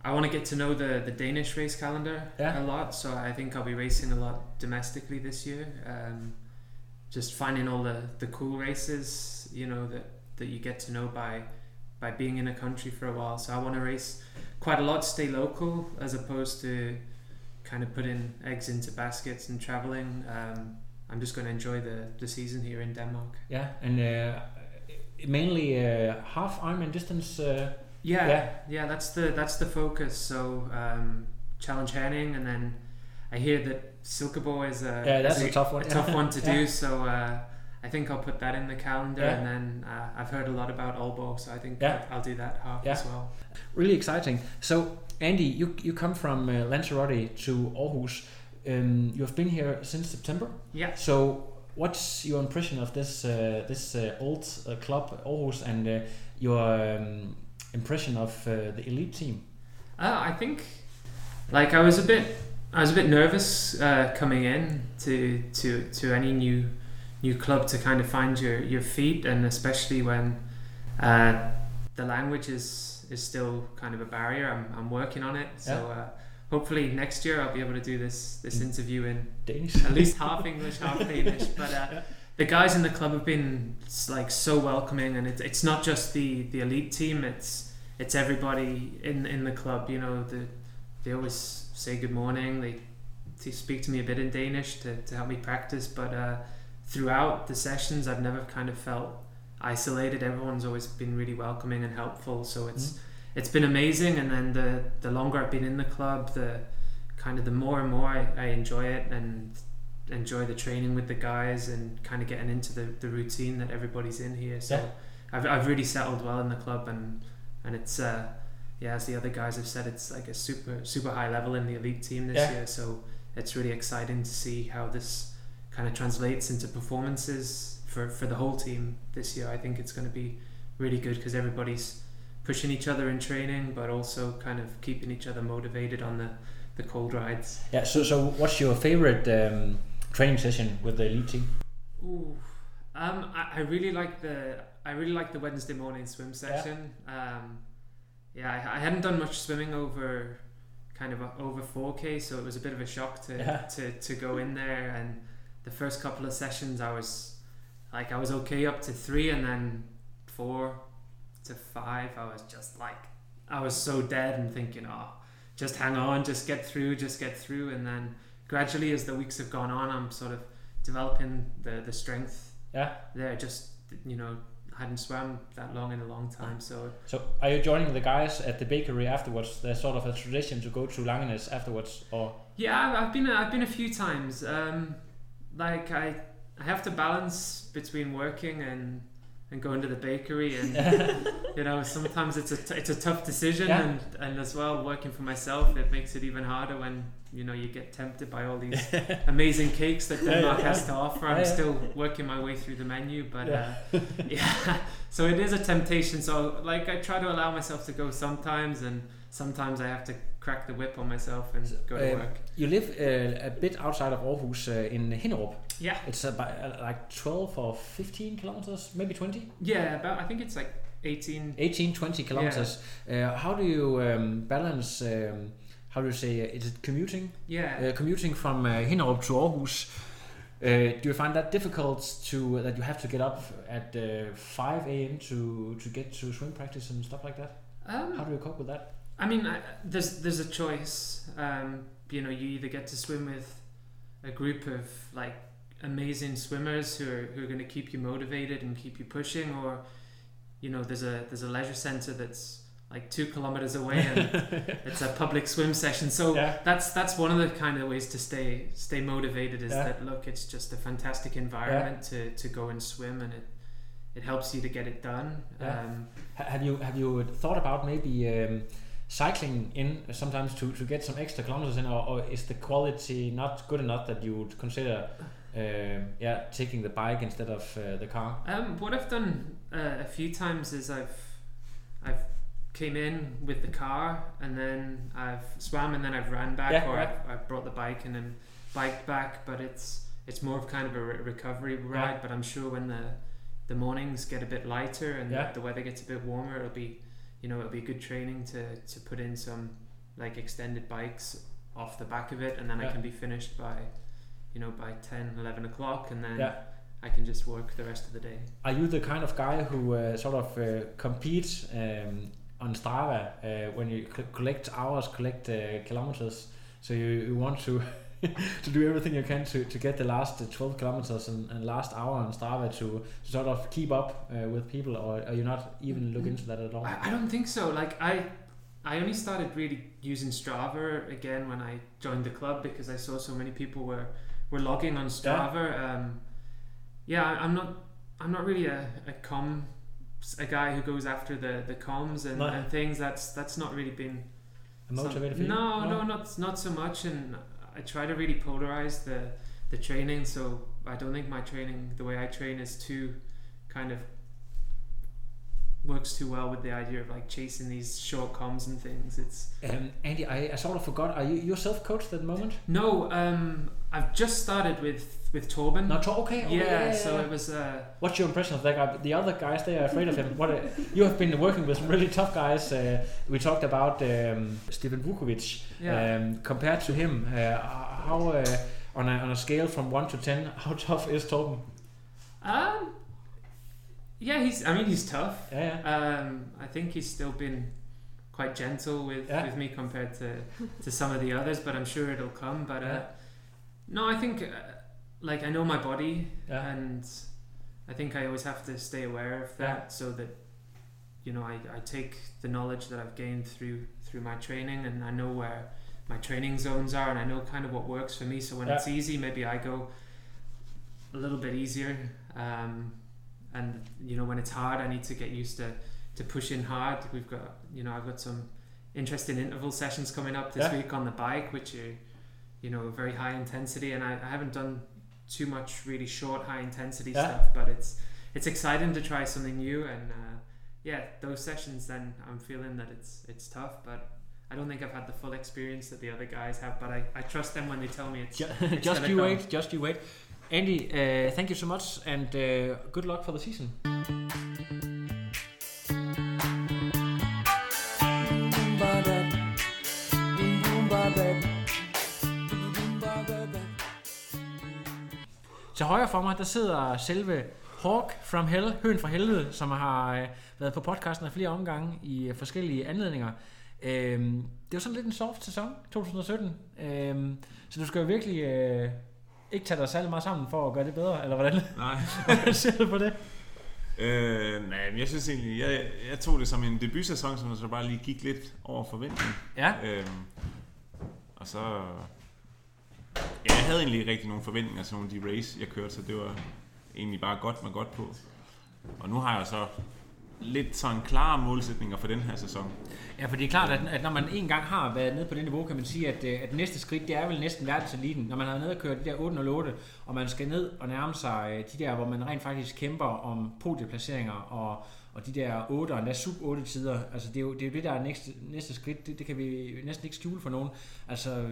I want to get to know the Danish race calendar a lot. So I think I'll be racing a lot domestically this year. Just finding all the cool races, you know, that you get to know by being in a country for a while. So I want to race quite a lot, stay local, as opposed to kind of putting eggs into baskets and traveling. I'm just going to enjoy the season here in Denmark. Yeah, and mainly half Ironman distance. That's the focus. So challenge Herning, and then I hear that Silkeborg is a tough one. A tough one to do. So I think I'll put that in the calendar, and then I've heard a lot about Aalborg, so I think I'll do that half as well. Really exciting. So Andy, you come from Lanzarote to Aarhus. You've been here since September. Yeah. So, what's your impression of this old club Aarhus, and your impression of the elite team? I think, like, I was a bit nervous coming in to any new club to kind of find your feet, and especially when the language is still kind of a barrier. I'm working on it, so. Yeah. Hopefully next year I'll be able to do this interview in Danish, at least half English, half Danish. But the guys in the club have been like so welcoming, and it's not just the elite team; it's everybody in the club. You know, they always say good morning. They speak to me a bit in Danish to help me practice. But throughout the sessions, I've never kind of felt isolated. Everyone's always been really welcoming and helpful. So it's. Mm-hmm. It's been amazing, and then the longer I've been in the club, the more and more I enjoy it and enjoy the training with the guys and kind of getting into the routine that everybody's in here. So I've really settled well in the club, and it's yeah, as the other guys have said, it's like a super high level in the elite team this year. So it's really exciting to see how this kind of translates into performances for the whole team this year. I think it's going to be really good because everybody's pushing each other in training, but also kind of keeping each other motivated on the cold rides. Yeah. So what's your favorite training session with the elite team? Ooh, I really like the Wednesday morning swim session. Yeah. I hadn't done much swimming over 4K, so it was a bit of a shock to go in there. And the first couple of sessions, I was okay up to 3, and then 4 to 5, I was so dead and thinking, just hang on, just get through. And then gradually, as the weeks have gone on, I'm sort of developing the strength. Yeah. There, just, I hadn't swam that long in a long time. So are you joining the guys at the bakery afterwards? There's sort of a tradition to go to Langenæs afterwards, or? Yeah, I've been a few times. I have to balance between working and going to the bakery, and sometimes it's a tough decision, and as well working for myself, it makes it even harder when you get tempted by all these amazing cakes that Denmark has to offer. I'm still working my way through the menu, but so it is a temptation. So I try to allow myself to go sometimes, and sometimes I have to crack the whip on myself and go to work. You live a bit outside of Aarhus in Hinnerup. Yeah. It's about 12 or 15 kilometers, maybe 20? Yeah, about, I think it's 20 kilometers. Yeah. How do you balance, is it commuting? Yeah. Commuting from Hinnerup to Aarhus. Do you find that difficult that you have to get up at 5 a.m. to get to swim practice and stuff like that? How do you cope with that? I mean, there's a choice. You either get to swim with a group of amazing swimmers who are going to keep you motivated and keep you pushing, or there's a leisure center that's 2 kilometers away, and it's a public swim session. So that's one of the kind of ways to stay motivated is that it's just a fantastic environment to go and swim, and it helps you to get it done. Yeah. Have you thought about maybe cycling in sometimes to get some extra kilometers in, or is the quality not good enough that you would consider taking the bike instead of the car? What I've done a few times is I've came in with the car, and then I've swam, and then I've ran back, I've brought the bike and then biked back, but it's more of kind of a recovery ride. But I'm sure when the mornings get a bit lighter and the weather gets a bit warmer, it'll be good training to put in some extended bikes off the back of it, and then I can be finished by by 10-11 o'clock, and then I can just work the rest of the day. Are you the kind of guy who competes on Strava when you collect hours, collect kilometers, so you want to to do everything you can to get the last 12 kilometers and last hour on Strava to keep up with people, or are you not even look into that at all? I don't think so. I only started really using Strava again when I joined the club, because I saw so many people were logging on Strava. I'm not really a guy who goes after the comms and things. That's not really been motivated for you. No, not so much, and I try to really polarize the training, so I don't think my training, the way I train, is too kind of works too well with the idea of chasing these short comms and things. It's Andy, I sort of forgot, are you yourself coached at the moment? No, I've just started with Torben. Not okay. It was what's your impression of that guy? The other guys, they are afraid of him. You have been working with some really tough guys. We talked about Stephen Vukovic. Compared to him, how on a scale from 1 to 10, how tough is Torben? He's tough. I think he's still been quite gentle with me compared to some of the others, but I'm sure it'll come. But no, I think I know my body, and I think I always have to stay aware of that, so that I take the knowledge that I've gained through my training, and I know where my training zones are, and I know kind of what works for me. So when it's easy, maybe I go a little bit easier, and when it's hard, I need to get used to pushing hard. I've got some interesting interval sessions coming up this week on the bike, which are, you know, very high intensity, and I haven't done too much really short high intensity stuff, but it's exciting to try something new, and those sessions then I'm feeling that it's tough, but I don't think I've had the full experience that the other guys have, but I trust them when they tell me it's just you wait. Andy, thank you so much, and good luck for the season. Til højre for mig, der sidder selve Hawk from Hell, høn fra helvede, som har været på podcasten af flere omgange i forskellige anledninger. Det var sådan lidt en soft sæson, 2017, så du skal jo virkelig ikke tage dig særlig meget sammen for at gøre det bedre, eller hvordan? Nej. Hvordan ser du på det? Nej, jeg synes egentlig, jeg tog det som en debutsæson, som så bare lige gik lidt over forventning. Ja. Og så... Ja, jeg havde egentlig ikke rigtig nogen forventninger til nogle af de race, jeg kørte, så det var egentlig bare godt på. Og nu har jeg så lidt sådan klare målsætninger for den her sæson. Ja, for det er klart, at når man en gang har været nede på det niveau, kan man sige, at næste skridt, det er vel næsten verdenseliten. Når man har nede og kørt de der 808, og man skal ned og nærme sig de der, hvor man rent faktisk kæmper om podieplaceringer og de der 8 og endda sub-8-tider, altså det er jo det, der er næste skridt, det kan vi næsten ikke skjule for nogen. Altså,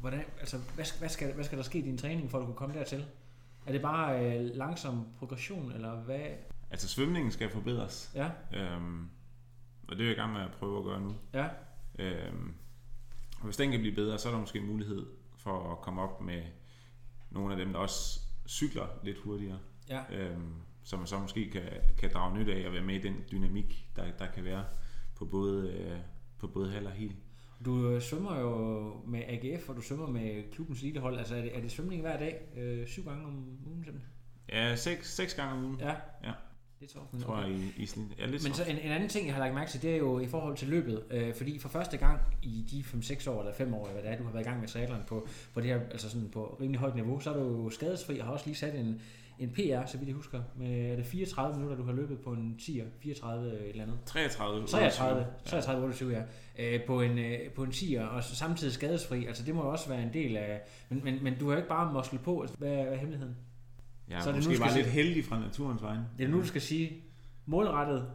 hvordan, altså, hvad skal der ske i din træning, for at du kan komme dertil? Er det bare langsom progression, eller hvad? Altså, svømningen skal forbedres. Ja. Og det er jeg i gang med at prøve at gøre nu. Ja. Og hvis den kan blive bedre, så er der måske en mulighed for at komme op med nogle af dem, der også cykler lidt hurtigere. Ja. Som man så måske kan drage nyt af og være med i den dynamik, der kan være på både halv og hel. Du svømmer jo med AGF, og du svømmer med klubbens elitehold. Altså, er det svømning hver dag? 7 gange om ugen simpelthen? Ja, 6 gange om ugen. Ja. Det tror jeg i sådan lidt. Men så en anden ting, jeg har lagt mærke til, det er jo i forhold til løbet. Fordi for første gang i de 5-6 år, eller 5 år, hvad det er, du har været i gang med triathlon på det her, altså sådan på rimelig højt niveau, så er du skadesfri og har også lige sat en PR, så vidt jeg husker, med er det 34 minutter, du har løbet på en 10'er, 34 et eller andet. 33, 28, på en 10'er, og samtidig skadesfri, altså det må jo også være en del af, men du har jo ikke bare muskel på, altså, hvad er hemmeligheden? Ja, så er det måske bare lidt heldig fra naturens vejen. Det er nu, du skal sige, målrettet,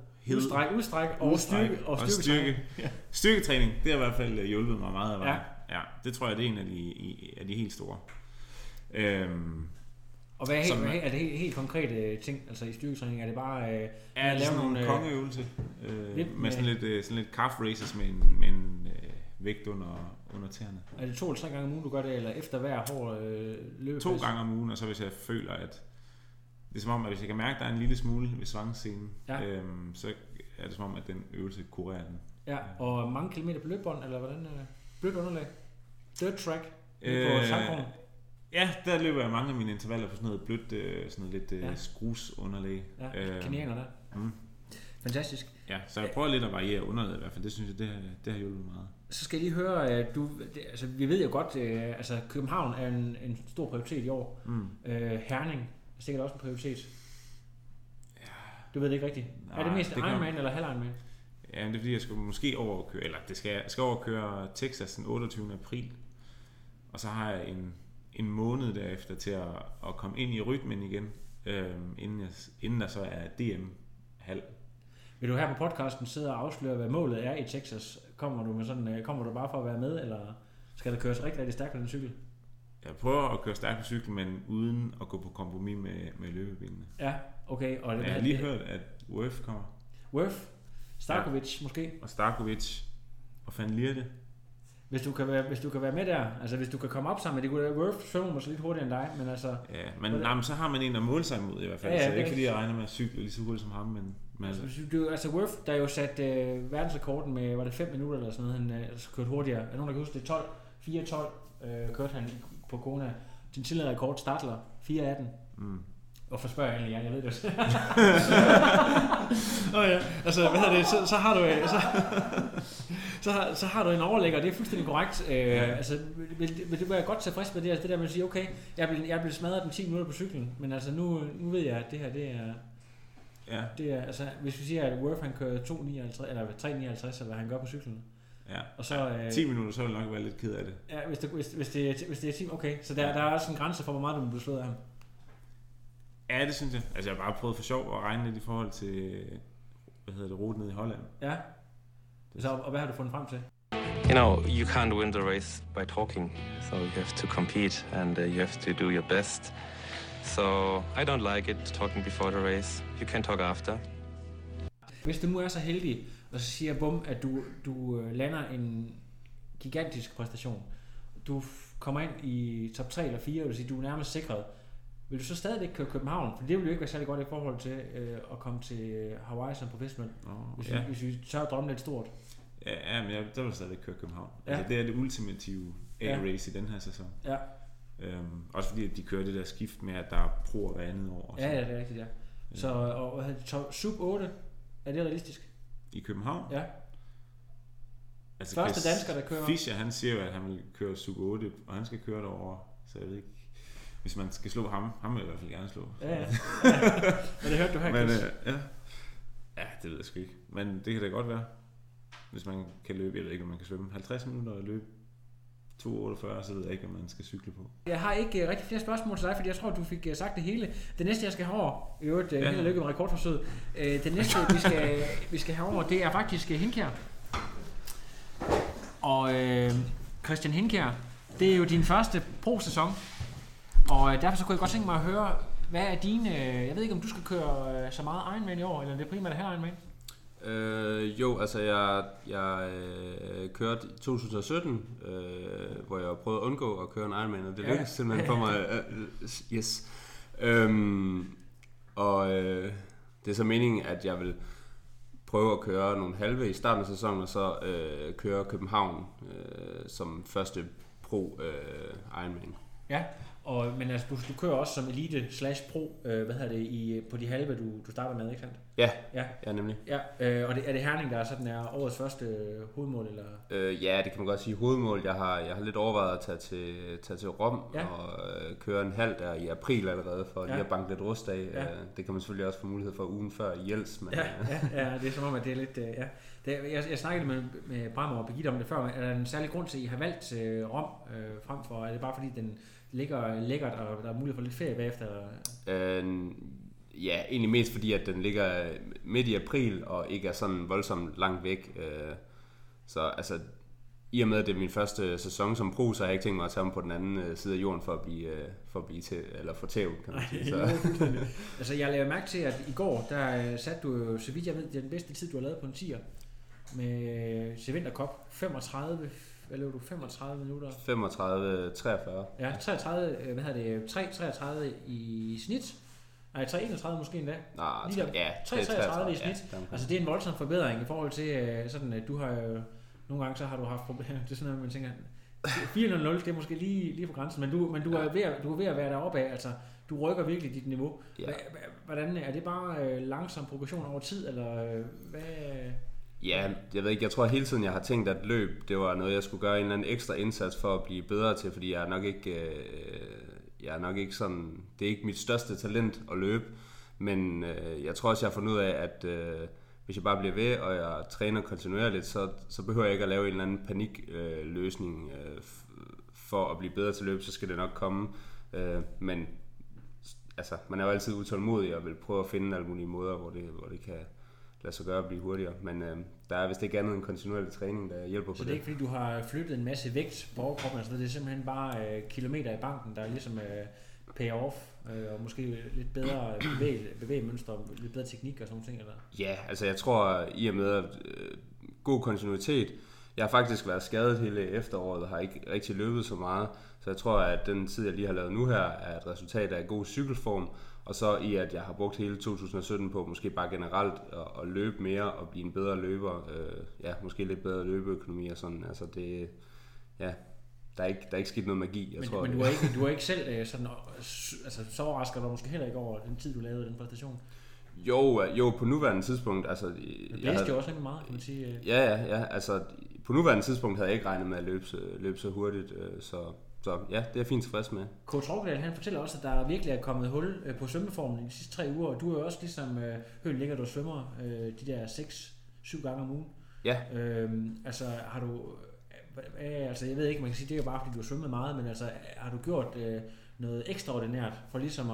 udstræk og styrketræning. Ja. Styrketræning, det har i hvert fald hjulpet mig meget af vejen. Ja, det tror jeg, det er en af de helt store. Og hvad er det helt konkrete ting, altså i styrketræning? Er det bare at lave nogle kongeøvelse med sådan lidt calf raises med en vægt under tæerne? Er det 2 eller 3 gange om ugen, du gør det, eller efter hver hård løbeplads? 2 gange om ugen, og så hvis jeg føler, at det er som om, at hvis jeg kan mærke, at der er en lille smule ved svangscenen, så er det som om, at den øvelse kurerer den. Ja, og mange kilometer på løbebånd, eller hvordan? Blødt underlag? Dirt track? På Sankorn? Ja, der løber jeg mange af mine intervaller på sådan noget blødt, sådan noget lidt skrusunderlag. Ja, kanianer der. Mm. Fantastisk. Ja, så jeg prøver lidt at variere underlaget i hvert fald. Det synes jeg, det har hjulpet meget. Så skal jeg lige høre, altså vi ved jo godt, altså København er en stor prioritet i år. Mm. Herning er sikkert også en prioritet. Ja. Du ved det ikke rigtigt. Nej, er det mest Ironman eller halv-Ironman? Ja, det er fordi, jeg skal måske overkøre, eller jeg skal overkøre Texas den 28. april. Og så har jeg en måned derefter til at komme ind i rytmen igen, inden der så er DM halv. Vil du her på podcasten sidde og afsløre, hvad målet er i Texas? Kommer du bare for at være med, eller skal der køres rigtig stærkt på den cykel? Jeg prøver at køre stærkt på cykel, men uden at gå på kompromis med løbebenene. Ja, okay. Og jeg har lige hørt, at Worth kommer. Worth? Starkovic måske? Og Starkovic og Van Lierde. Hvis du kan være med der, altså hvis du kan komme op sammen, det kunne være Worth, svømmer måske lidt hurtigere end dig, men altså... Ja, men så har man en at måle sig imod i hvert fald, ja, så det er ikke fordi jeg regner med at cykle lige så hurtigt som ham, men... Altså Worth, der jo satte verdensrekorden med, var det 5 minutter eller sådan noget, han altså, kørte hurtigere. Er nogen, der kan huske det? 4.12 kørte han på Kona. Din tidligere rekord startler 4.18. Mm. Hvorfor spørger jeg egentlig? Jeg ved det også. Ja. Altså, hvad er det? Så har du... Så har du en overlægger, det er fuldstændig korrekt. Altså, det var jeg godt tilfreds med det, altså det der med at sige, okay, jeg blev smadret den 10 minutter på cyklen, men altså nu ved jeg, at det her, det er... Ja. Det er, altså, hvis vi siger, at Worth han kører 2,59 eller 3,59, eller hvad han gør på cyklen. Ja. Og så 10 minutter, så vil nok være lidt ked af det. Ja, hvis det er 10, okay. Så der er også en grænse for, hvor meget du bliver slået af ham. Ja, det synes jeg. Altså, jeg har bare prøvet for sjov at regne lidt i forhold til, ruten nede i Holland. Ja. Så, og hvad har du fundet frem til? You know, you can't win the race by talking. So you have to compete, and you have to do your best. So I don't like it talking before the race. You can talk after. Hvis du nu er så heldig, og så siger bum, at du lander en gigantisk præstation, du kommer ind i top 3 eller 4, og du siger, du er nærmest sikret, vil du så stadig ikke køre København? For det vil jo ikke være særlig godt i forhold til at komme til Hawaii som professionel, hvis vi tør at drømme lidt stort. Ja, men der vil jeg stadig køre København. Ja. Altså, det er det ultimative A-race i den her sæson. Ja. Også fordi at de kører det der skift med, at der er pro hver andet år. Ja, det er rigtigt, ja. Så og sub 8, er det realistisk? I København? Ja. Altså, første dansker, der kører. Fischer, han siger jo, at han vil køre sub 8, og han skal køre derovre, så jeg ved ikke. Hvis man skal slå ham vil jeg i hvert fald gerne slå. Ja. Men det hørte du her, men, ja, det ved jeg sgu ikke. Men det kan da godt være. Hvis man kan løbe, jeg ved ikke, om man kan svømme 50 minutter og løbe 2,48, så ved jeg ikke, om man skal cykle på. Jeg har ikke rigtig flere spørgsmål til dig, fordi jeg tror, du fik sagt det hele. Det næste, jeg skal have over, i øvrigt, held og lykke med rekordforsøget. Det næste, vi skal have over, det er faktisk Henkjær. Og Christian Henkjær, det er jo din første pro-sæson. Og derfor så kunne jeg godt tænke mig at høre, hvad er dine... Jeg ved ikke, om du skal køre så meget Ironman i år, eller det er primært her Ironman? Jeg kørte i 2017, hvor jeg prøvede at undgå at køre en Ironman, og det lykkedes simpelthen for mig. Yes. Det er så meningen, at jeg vil prøve at køre nogle halve i starten af sæsonen, og så køre København som første pro Ironman. Ja, men altså, du kører også som elite/pro, på de halve, du starter med, ikke sandt? Ja, nemlig. Ja, og er det Herning, der er sådan er årets første hovedmål, eller? Ja, det kan man godt sige hovedmål. Jeg har lidt overvejet at tage til Rom og køre en halv der i april allerede, for lige at banke lidt rust af. Ja. Det kan man selvfølgelig også få mulighed for ugen før i Jels. Men, det er som om, at det er lidt... Jeg snakkede med Brammer og Birgitte om det før, men er der en særlig grund til, at I har valgt Rom frem for? Er det bare fordi, den ligger lækkert, og der er mulighed for lidt ferie bagefter? Ja, egentlig mest fordi, at den ligger midt i april, og ikke er sådan voldsomt langt væk. Så altså, i og med, at det er min første sæson som pro, så har jeg ikke tænkt mig at tage dem på den anden side af jorden for at blive til, eller for tævet, kan man sige. Så. Altså, jeg lavede mærke til, at i går, der satte du, så vidt jeg ved, det er den bedste tid, du har lavet på en 10'er, med Sevinterkop, 35, hvad løb du, 35 minutter? 35-43. Ja, 33, 3-33 i snit. Nej, 3,31 måske endda. Nej, 3,33 i snit. Ja, altså det er en voldsom forbedring i forhold til sådan, at du har nogle gange så har du haft problemer. Det er sådan noget, man tænker, 4,00, det er måske lige på grænsen, men du er ved at være deroppe af, altså du rykker virkelig dit niveau. Ja. Hvordan er det bare langsom progression over tid, eller hvad? Ja, jeg ved ikke, jeg tror hele tiden, jeg har tænkt, at løb, det var noget, jeg skulle gøre en eller anden ekstra indsats for at blive bedre til, fordi jeg er nok ikke... Jeg er nok ikke sådan, det er ikke mit største talent at løbe, men jeg tror også, jeg har fundet ud af, at hvis jeg bare bliver ved, og jeg træner kontinuerligt, så behøver jeg ikke at lave en eller anden panikløsning for at blive bedre til løb, så skal det nok komme. Men altså, man er jo altid utålmodig og vil prøve at finde alle mulige måder, hvor det kan lade sig gøre at blive hurtigere. Men der er vist ikke andet end kontinuerlig træning, der hjælper på det. Så det er ikke fordi, du har flyttet en masse vægt på overkroppen og sådan noget. Det er simpelthen bare kilometer i banken, der er ligesom pay-off og måske lidt bedre bevægemønstre, lidt bedre teknik og sådan ting, eller? Ja, altså jeg tror i og med at, god kontinuitet. Jeg har faktisk været skadet hele efteråret og har ikke rigtig løbet så meget. Så jeg tror, at den tid, jeg lige har lavet nu her, er et resultat af god cykelform. Og så i, at jeg har brugt hele 2017 på måske bare generelt at løbe mere og blive en bedre løber. Måske lidt bedre løbeøkonomi og sådan. Altså det, der er ikke sket noget magi. Men du er ikke selv sådan, altså, så overrasker dig måske heller ikke over den tid, du lavede den præstation? Jo, på nuværende tidspunkt. Altså, det blæste jo også ikke meget, kan man sige. Ja, altså på nuværende tidspunkt havde jeg ikke regnet med at løbe så hurtigt. Så Så ja, det er fint tilfreds med. Coach Rockdal, han fortæller også, at der virkelig er kommet hul på svømmeformen de sidste 3 uger, og du er jo også ligesom højt ligger, du svømmer de der 6-7 gange om ugen. Ja. Altså har du, altså jeg ved ikke, man kan sige, det er jo bare fordi du har svømmet meget, men altså har du gjort noget ekstraordinært for ligesom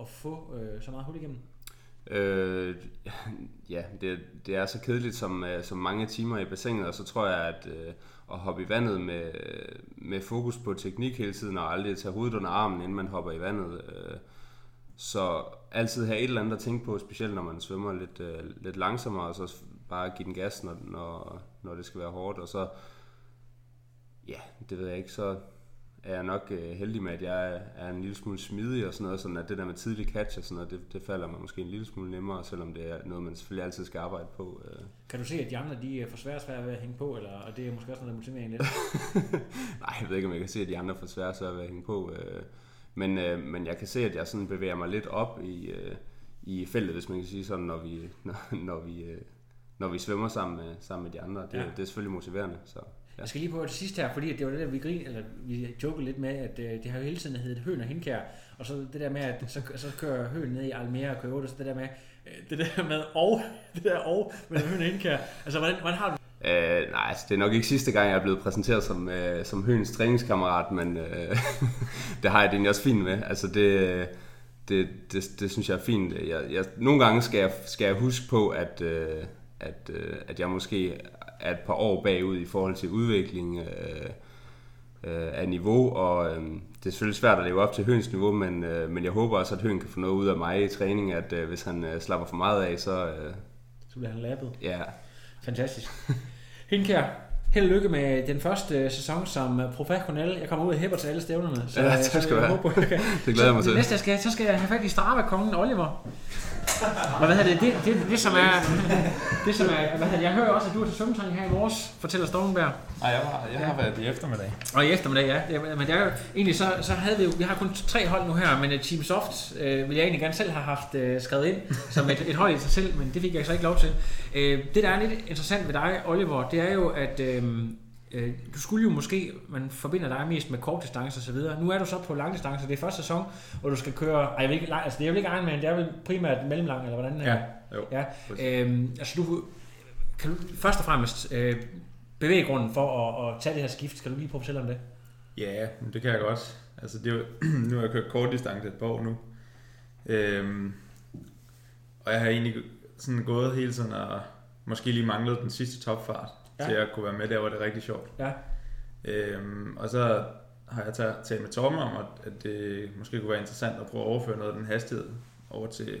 at få så meget hul igennem? Ja, det er så kedeligt som mange timer i bassinet, og så tror jeg, at hoppe i vandet med fokus på teknik hele tiden, og aldrig tage hovedet under armen, inden man hopper i vandet. Så altid have et eller andet at tænke på, specielt når man svømmer lidt langsommere, og så bare give den gas, når det skal være hårdt. Og så, ja, det ved jeg ikke, så er jeg nok heldig med, at jeg er en lille smule smidig og sådan noget, sådan at det der med tidlig catch og sådan noget, det falder mig måske en lille smule nemmere, selvom det er noget, man selvfølgelig altid skal arbejde på. Kan du se, at de andre, de er for svære ved at hænge på, eller, og det er måske også noget, der motiverer en lidt? Nej, jeg ved ikke, om jeg kan se, at de andre er for svære ved at hænge på. Men jeg kan se, at jeg sådan bevæger mig lidt op i feltet, hvis man kan sige sådan, når vi svømmer sammen med de andre. Det, ja. Det er selvfølgelig motiverende, så... Ja. Jeg skal lige på det sidste her, fordi det var det der, vi jokede lidt med, at det har jo hele tiden heddet høn og henkær, og så det der med, at så kører høn ned i Almere og kører 8, så det der med mellem høn og henkær, altså hvordan har du? Nej, altså, det er nok ikke sidste gang, jeg er blevet præsenteret som høns træningskammerat, men det har jeg det egentlig også fint med, altså det synes jeg er fint. Jeg, nogle gange skal jeg huske på, at jeg måske er et par år bagud i forhold til udvikling af niveau, og det er selvfølgelig svært at leve op til høns niveau, men jeg håber også, at høn kan få noget ud af mig i træning, at hvis han slapper for meget af, så bliver han lappet. Ja. Fantastisk. Henkær, held og lykke med den første sæson som professionel. Jeg kommer ud og hæpper til alle stævnerne, så ja, tak skal jeg håber, at jeg kan. Det glæder jeg mig til. Næste skal jeg have fat i Strava-kongen Oliver. Og hvad er det? Det som er, hvad er det? Jeg hører også, at du er til svømmetræning her i morges, fortæller Stormenberg. Nej, jeg har været i eftermiddag. Og i eftermiddag, ja. Men jeg, egentlig så havde vi jo, vi har kun 3 hold nu her, men Team Soft ville jeg egentlig gerne selv have haft skrevet ind som et hold i sig selv, men det fik jeg så ikke lov til. Det, der er lidt interessant ved dig, Oliver, det er jo, at du skulle jo måske, man forbinder dig mest med kort distance og så videre. Nu er du så på lang distance, det er første sæson, hvor du skal køre, det er vel ikke Ironman, det er vel primært mellemlang, eller hvordan? Ja, jo. Ja. Altså du, kan du først og fremmest bevæggrunden for at tage det her skift, kan du lige prøve at fortælle om det? Ja, det kan jeg godt. Altså det er jo, nu har jeg kørt kort distance et par år nu, og jeg har egentlig sådan gået hele tiden og måske lige manglet den sidste topfart. Ja. Til at kunne være med der, hvor det er rigtig sjovt. Ja. Og så har jeg talt med Torben om, at det måske kunne være interessant at prøve at overføre noget af den hastighed over til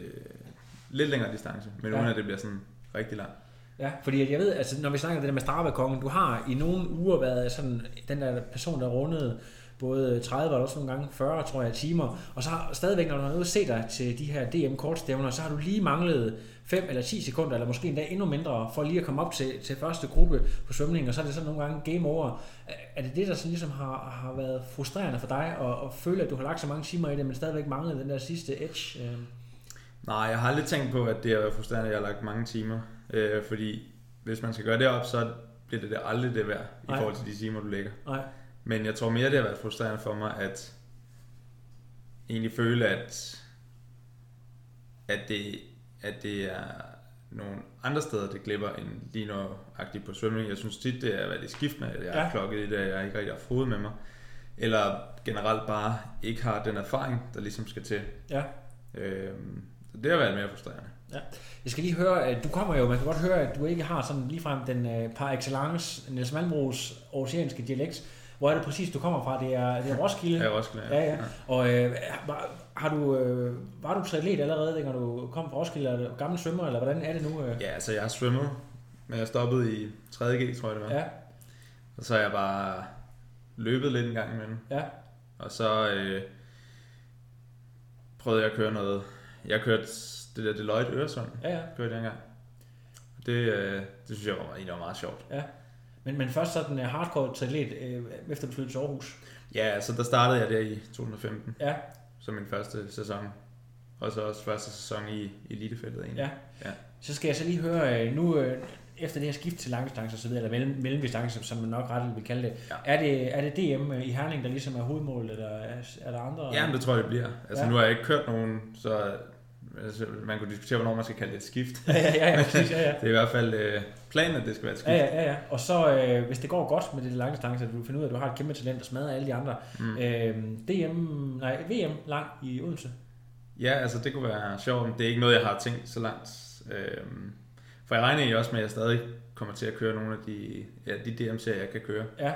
lidt længere distance, men uden at det bliver sådan rigtig langt. Ja, fordi jeg ved, altså når vi snakker det der med Strava-kongen, du har i nogle uger været sådan den der person, der rundede både 30 og også nogle gange 40, tror jeg, timer, og så har stadigvæk, når du har været ude at se dig til de her DM-kortstævner, så har du lige manglet 5 eller 10 sekunder, eller måske endda endnu mindre, for lige at komme op til første gruppe på svømningen, og så er det sådan nogle gange game over. Er det det, der sådan ligesom har været frustrerende for dig, at føle, at du har lagt så mange timer i det, men stadigvæk manglede den der sidste edge? Nej, jeg har lidt tænkt på, at det har været frustrerende, at jeg har lagt mange timer, fordi hvis man skal gøre det op, så bliver det aldrig det værd, i forhold til de timer, du lægger. Nej. Men jeg tror mere, det har været frustrerende for mig, at egentlig føle, at det er nogle andre steder, det glipper, end lige noget-agtigt på svømning. Jeg synes tit, det er været i skift med, at jeg er klokket i det, at jeg ikke rigtig har fået med mig. Eller generelt bare ikke har den erfaring, der ligesom skal til. Ja. Så det har været mere frustrerende. Ja. Jeg skal lige høre, at du kommer jo, man kan godt høre, at du ikke har sådan ligefrem den par excellence, Niels Malmbros oceanske dialekt. Hvor er det præcis, du kommer fra? Det er Roskilde? Ja, Roskilde, ja. Ja. Og var du triatlet allerede, da du kom fra Roskilde? Er du gammel svømmer, eller hvordan er det nu? Ja, altså jeg har svømmet, men jeg stoppede i 3.G, tror jeg det var. Ja. Og så har jeg bare løbet lidt en gang imellem. Ja. Og så prøvede jeg at køre noget. Jeg kørte det der Deloitte Øresund, ja. Kørte jeg engang. Det synes jeg var meget sjovt. Ja. Men først så den hardcore triatlet efter du flyttede til Aarhus. Ja, så der startede jeg der i 2015. Ja. Som min første sæson. Og så også første sæson i elitefeltet egentlig. Ja. Så skal jeg så lige høre, nu efter det her skift til langdistance og så videre, eller mellemdistance, som man nok rettet vil kalde det, ja. Er det DM i Herning, der ligesom er hovedmålet, eller er der andre? Ja, det tror jeg, det bliver. Altså, ja. Nu har jeg ikke kørt nogen, så altså, man kunne diskutere, hvornår man skal kalde det et skift. Ja. Det er i hvert fald planen, at det skal være et skift. Ja. Og så, hvis det går godt med det langdistance, at du finder ud af, at du har et kæmpe talent og smadrer alle de andre. VM lang i Odense. Ja, altså det kunne være sjovt, det er ikke noget, jeg har tænkt så langt. For jeg regner jo også med, at jeg stadig kommer til at køre nogle af de DM-serier, jeg kan køre. Ja.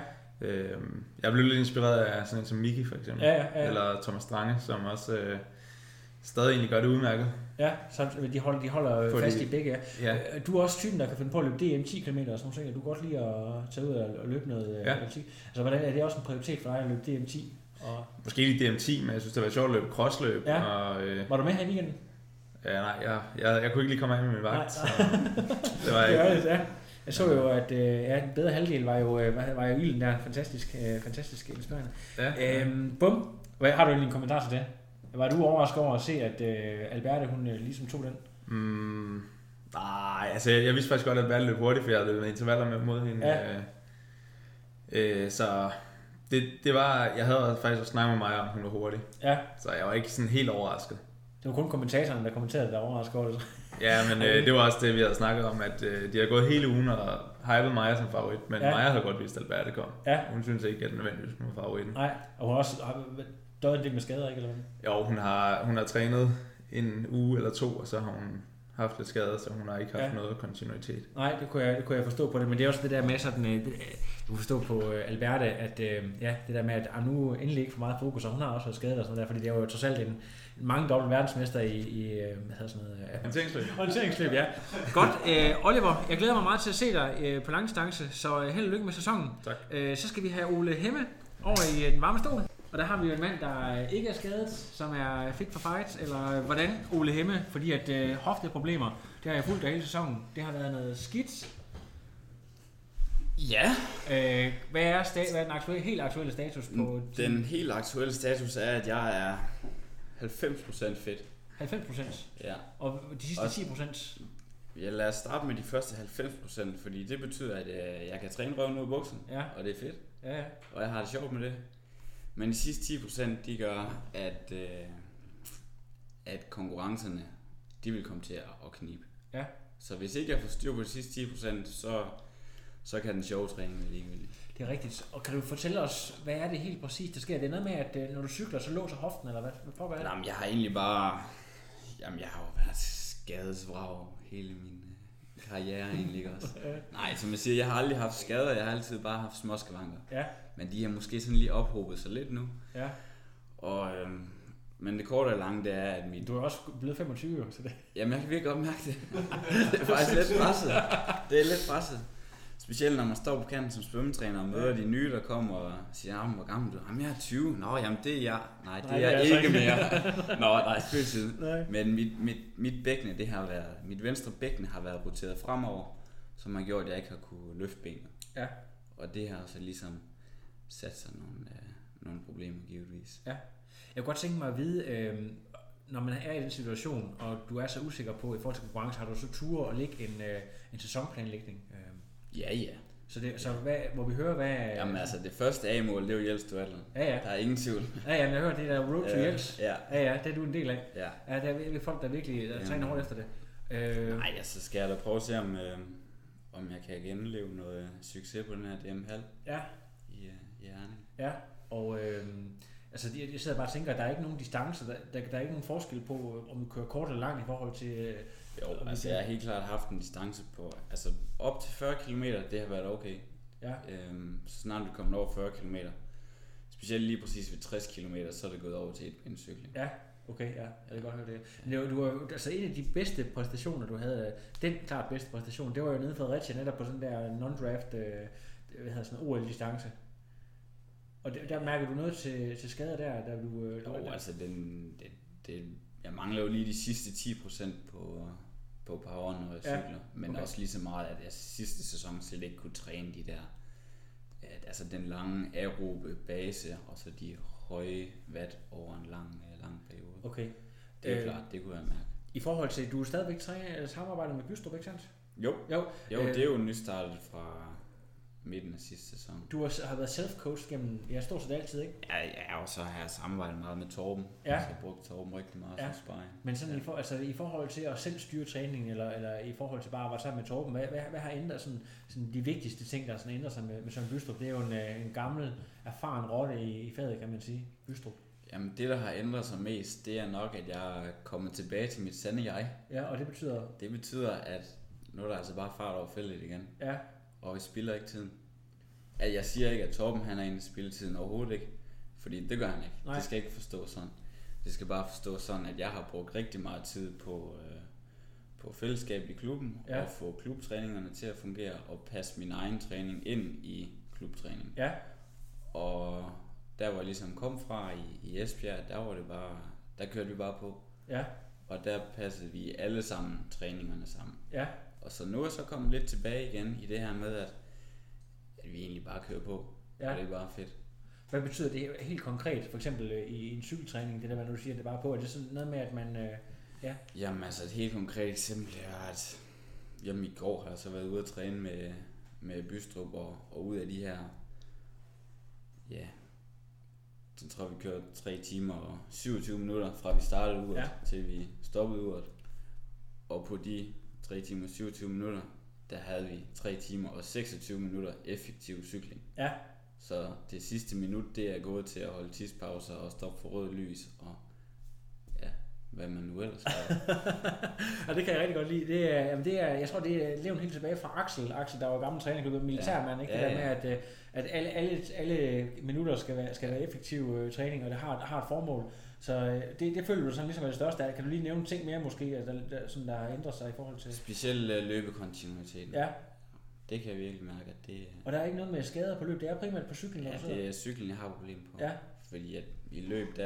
Jeg blev lidt inspireret af sådan en som Miki for eksempel, ja. Eller Thomas Strange, som også stadig egentlig gør det udmærket. Ja, de holder fordi, fast i begge. Ja. Du er også typen, der kan finde på at løbe DM 10 km og sådan noget. Du kan godt lide at tage ud og løbe noget. Ja. Altså, hvordan er det også en prioritet for dig at løbe DM 10? Og... Måske lige DM10, men jeg synes, det var sjovt at løbe crossløb. Ja. Og, var du med her i weekenden? Ja, nej, jeg kunne ikke lige komme af med min vagt. Det var ikke. Det, ja. Jeg så jo, at den bedre halvdel var jo ilden der. Fantastisk inspirerende. Ja. Bum. Har du egentlig en kommentar til det? Var du overrasket over at se, at Alberte, hun ligesom tog den? Nej, altså jeg vidste faktisk godt, at Alberte løb hurtigt, for jeg havde løbet intervaller med mod hende. Ja. Så... Det var, jeg havde faktisk også snakket med Maja om, hun var hurtig. Ja. Så jeg var ikke sådan helt overrasket. Det var kun kommentatorerne, der kommenterede, der overraskede det. Ja, men det var også det, vi havde snakket om, at de har gået hele ugen og hypet Maja som favorit. Men ja. Maja havde godt vist, at Alberte kom. Ja. Hun synes ikke, at nødvendigvis hun var favoritten. Nej, og hun har også døjet lidt med skader, ikke? Eller hvad? Jo, hun har trænet en uge eller to, og så har hun haft lidt skader, så hun har ikke haft noget kontinuitet. Nej, det kunne jeg forstå på det, men det er også det der med sådan, du forstår på Alberte, at det der med, at nu endelig ikke for meget fokus, og hun har også været skadet og sådan der, fordi det er jo trods alt en mange dobbelt verdensmester i hvad hedder sådan noget? Orienteringsløb, ja. Godt, Oliver, jeg glæder mig meget til at se dig på langdistance, så held og lykke med sæsonen. Tak. Så skal vi have Ole Hemme over i den varme stol. Og der har vi jo en mand, der ikke er skadet, som er fit for fight, eller hvordan? Ole Hemme, fordi at hofteproblemer, det har jeg fulgt hele sæsonen. Det har været noget skidt. Ja. Hvad er den helt aktuelle status på? Den helt aktuelle status er, at jeg er 90% fit. 90%? Ja. Og de sidste 10%? Ja, lad os starte med de første 90%, fordi det betyder, at jeg kan træne røven ud af buksen, og det er fedt. Ja. Og jeg har det sjovt med det. Men de sidste 10%, de gør, at konkurrencerne, de vil komme til at knibe. Ja. Så hvis ikke jeg får styr på de sidste 10%, så kan den sjove træning alligevel. Det er rigtigt. Og kan du fortælle os, hvad er det helt præcist, der sker? Det er noget med, at når du cykler, så låser hoften, eller hvad? Prøv at være. Jamen, jeg har jo været skadesvrag hele min karriere egentlig også. Nej, som jeg siger, jeg har aldrig haft skader, jeg har altid bare haft småskavanker. Ja. Men de har måske sådan lige ophobet sig lidt nu. Ja. Og, men det korte og lange, det er, at min... Du er også blevet 25 år, så det... Jamen, jeg kan virkelig godt mærke det. Det er faktisk lidt presset. Det er lidt presset. Specielt når man står på kanten som svømmetræner og møder de nye, der kommer og siger, hvor gammel du er. Jamen, jeg er 20. Nå, jamen, det er jeg. Nej, det er jeg ikke mere. Nå, nej, spilsiden. Men mit bækne, det har været... Mit venstre bækne har været roteret fremover, som har gjort, at jeg ikke har kunne løfte benet. Ja. Og det har så ligesom... sat sig nogle problemer givetvis. Ja. Jeg kunne godt tænke mig at vide, når man er i den situation, og du er så usikker på, i forhold til konkurrence, har du så tur at lægge en sæsonplanlægning? Ja. Så hvad, må vi høre, hvad... Jamen altså, det første A-mål, det er jo Jels Duellen. Ja. Der er ingen tvivl. Ja, men jeg hører, det der Road to Jels. Ja, det er du en del af. Ja. Ja, der er folk, der virkelig træner hårdt efter det. Nej, altså skal jeg da prøve at se, om jeg kan genleve noget succes på den her DM-hal. Ja. Ja, og altså jeg sidder bare og tænker, at der er ikke nogen distancer, der er ikke nogen forskel på, om du kører kort eller langt i forhold til... Jo, altså jeg har helt klart haft en distance på, altså op til 40 km, det har været okay. Ja. Så snart du kommer over 40 km, specielt lige præcis ved 60 km, så er det gået over til en cykling. Ja, okay, ja, jeg kan godt høre det. Men du var, altså en af de bedste præstationer, du havde, den klart bedste præstation, det var jo nede i Fredericia, netop på sådan der non-draft, hvad hedder sådan OL-distance. Og der mærker du noget til skader der du... Jo, altså, jeg mangler jo lige de sidste 10% på poweren, når jeg cykler. Men okay. Også lige så meget, at jeg sidste sæson selv ikke kunne træne de der... Altså den lange aerobe base, og så de høje watt over en lang periode. Okay. Det er klart, det kunne jeg mærke. I forhold til, du er stadigvæk samarbejder med Bystrup, ikke sandt? Jo, det er jo nystartet fra midten af sidste sæson. Du har været self-coached gennem, ja, stort set altid, ikke? Ja, og så har jeg samarbejdet meget med Torben. Ja. Jeg har brugt Torben rigtig meget som sparring. Men sådan i forhold til at selv styre træningen, eller i forhold til bare at være sammen med Torben, hvad har ændret sådan de vigtigste ting, der sådan ændrer sig med Søren Bystrup? Det er jo en gammel, erfaren rolle i faget, kan man sige. Bystrup. Jamen det, der har ændret sig mest, det er nok, at jeg er kommet tilbage til mit sande jeg. Ja, og det betyder? Det betyder, at nu er der altså bare fart over feltet igen. Ja. Og vi spilder ikke tiden. Jeg siger ikke, at Torben han er inde i spilletiden overhovedet ikke. Fordi det gør han ikke. Nej. Det skal ikke forstås sådan. Det skal bare forstås sådan, at jeg har brugt rigtig meget tid på fællesskabet i klubben. Ja. Og få klubtræningerne til at fungere. Og passe min egen træning ind i klubtræningen. Ja. Og der hvor jeg ligesom kom fra i Esbjerg, der kørte vi bare på. Ja. Og der passede vi alle sammen træningerne sammen. Ja. Og så nu er jeg så kommet lidt tilbage igen i det her med, at vi egentlig bare kører på, ja. Og det er bare fedt. Hvad betyder det helt konkret, for eksempel i en cykeltræning, det der, man nu siger, det bare på, er det sådan noget med, at man... Ja? Jamen altså et helt konkret eksempel er, at i går har jeg så været ude at træne med Bystrup og ud af de her... Ja, så tror jeg, vi kørte 3 timer og 27 minutter fra vi startede uret, til vi stoppede uret, og på de... 3 timer og 27 minutter, der havde vi 3 timer og 26 minutter effektiv cykling. Ja. Så det sidste minut, det er gået til at holde tidspauser og stoppe for rødt lys og hvad man nu ellers har. Og det kan jeg rigtig godt lide. Jeg tror, det er levnet helt tilbage fra Axel, der var gammel trænerklub, militærmand, ikke? Det der med, at alle minutter skal være effektiv træning, og det har et formål. Så det føler du sådan ligesom er det største. Kan du lige nævne ting mere måske, der ændrer sig i forhold til? Specielt løbekontinuiteten. Ja. Det kan jeg virkelig mærke. At det... Og der er ikke noget med skader på løb, det er primært på cyklen? Ja, det er cyklen, jeg har problemer på. Ja. Fordi at i løb,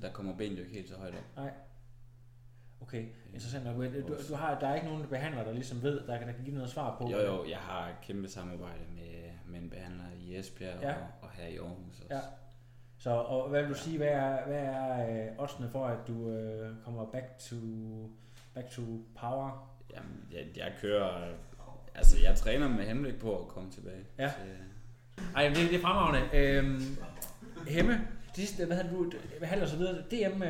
der kommer benet jo ikke helt så højt op. Nej. Okay, interessant nok. Der er ikke nogen behandler, der ligesom ved, der kan give noget svar på? Jo, jeg har et kæmpe samarbejde med en behandler i Esbjerg og her i Aarhus også. Ja. Så og hvad vil du sige, hvad er oddsene for, at du kommer back to power? Jamen, jeg kører... Altså, jeg træner med henblik på at komme tilbage. Ja. Ej, det er fremragende. Hemme? Det sidste, hvad handler og så videre, DM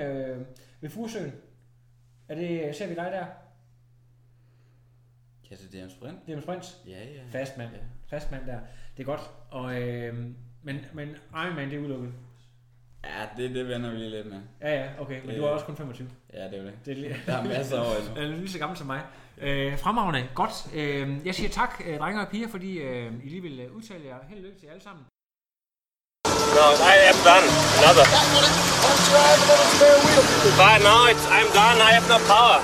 ved Fusion. Ser vi dig der? Ja, det er DM Sprint. DM Sprint? Ja. Fastmand der. Det er godt. Og, men Ironman, det er udelukket. Ja, det vender vi lige lidt med. Ja, okay. Men du er også kun 25. Ja, det er jo det. Der er masser af år endnu. Lige så gammel som mig. Fremragende. Godt. Jeg siger tak, drenge og piger, fordi I lige vil udtale jer. Held og lykke til jer alle sammen. I'm done. I'm done. I have no power.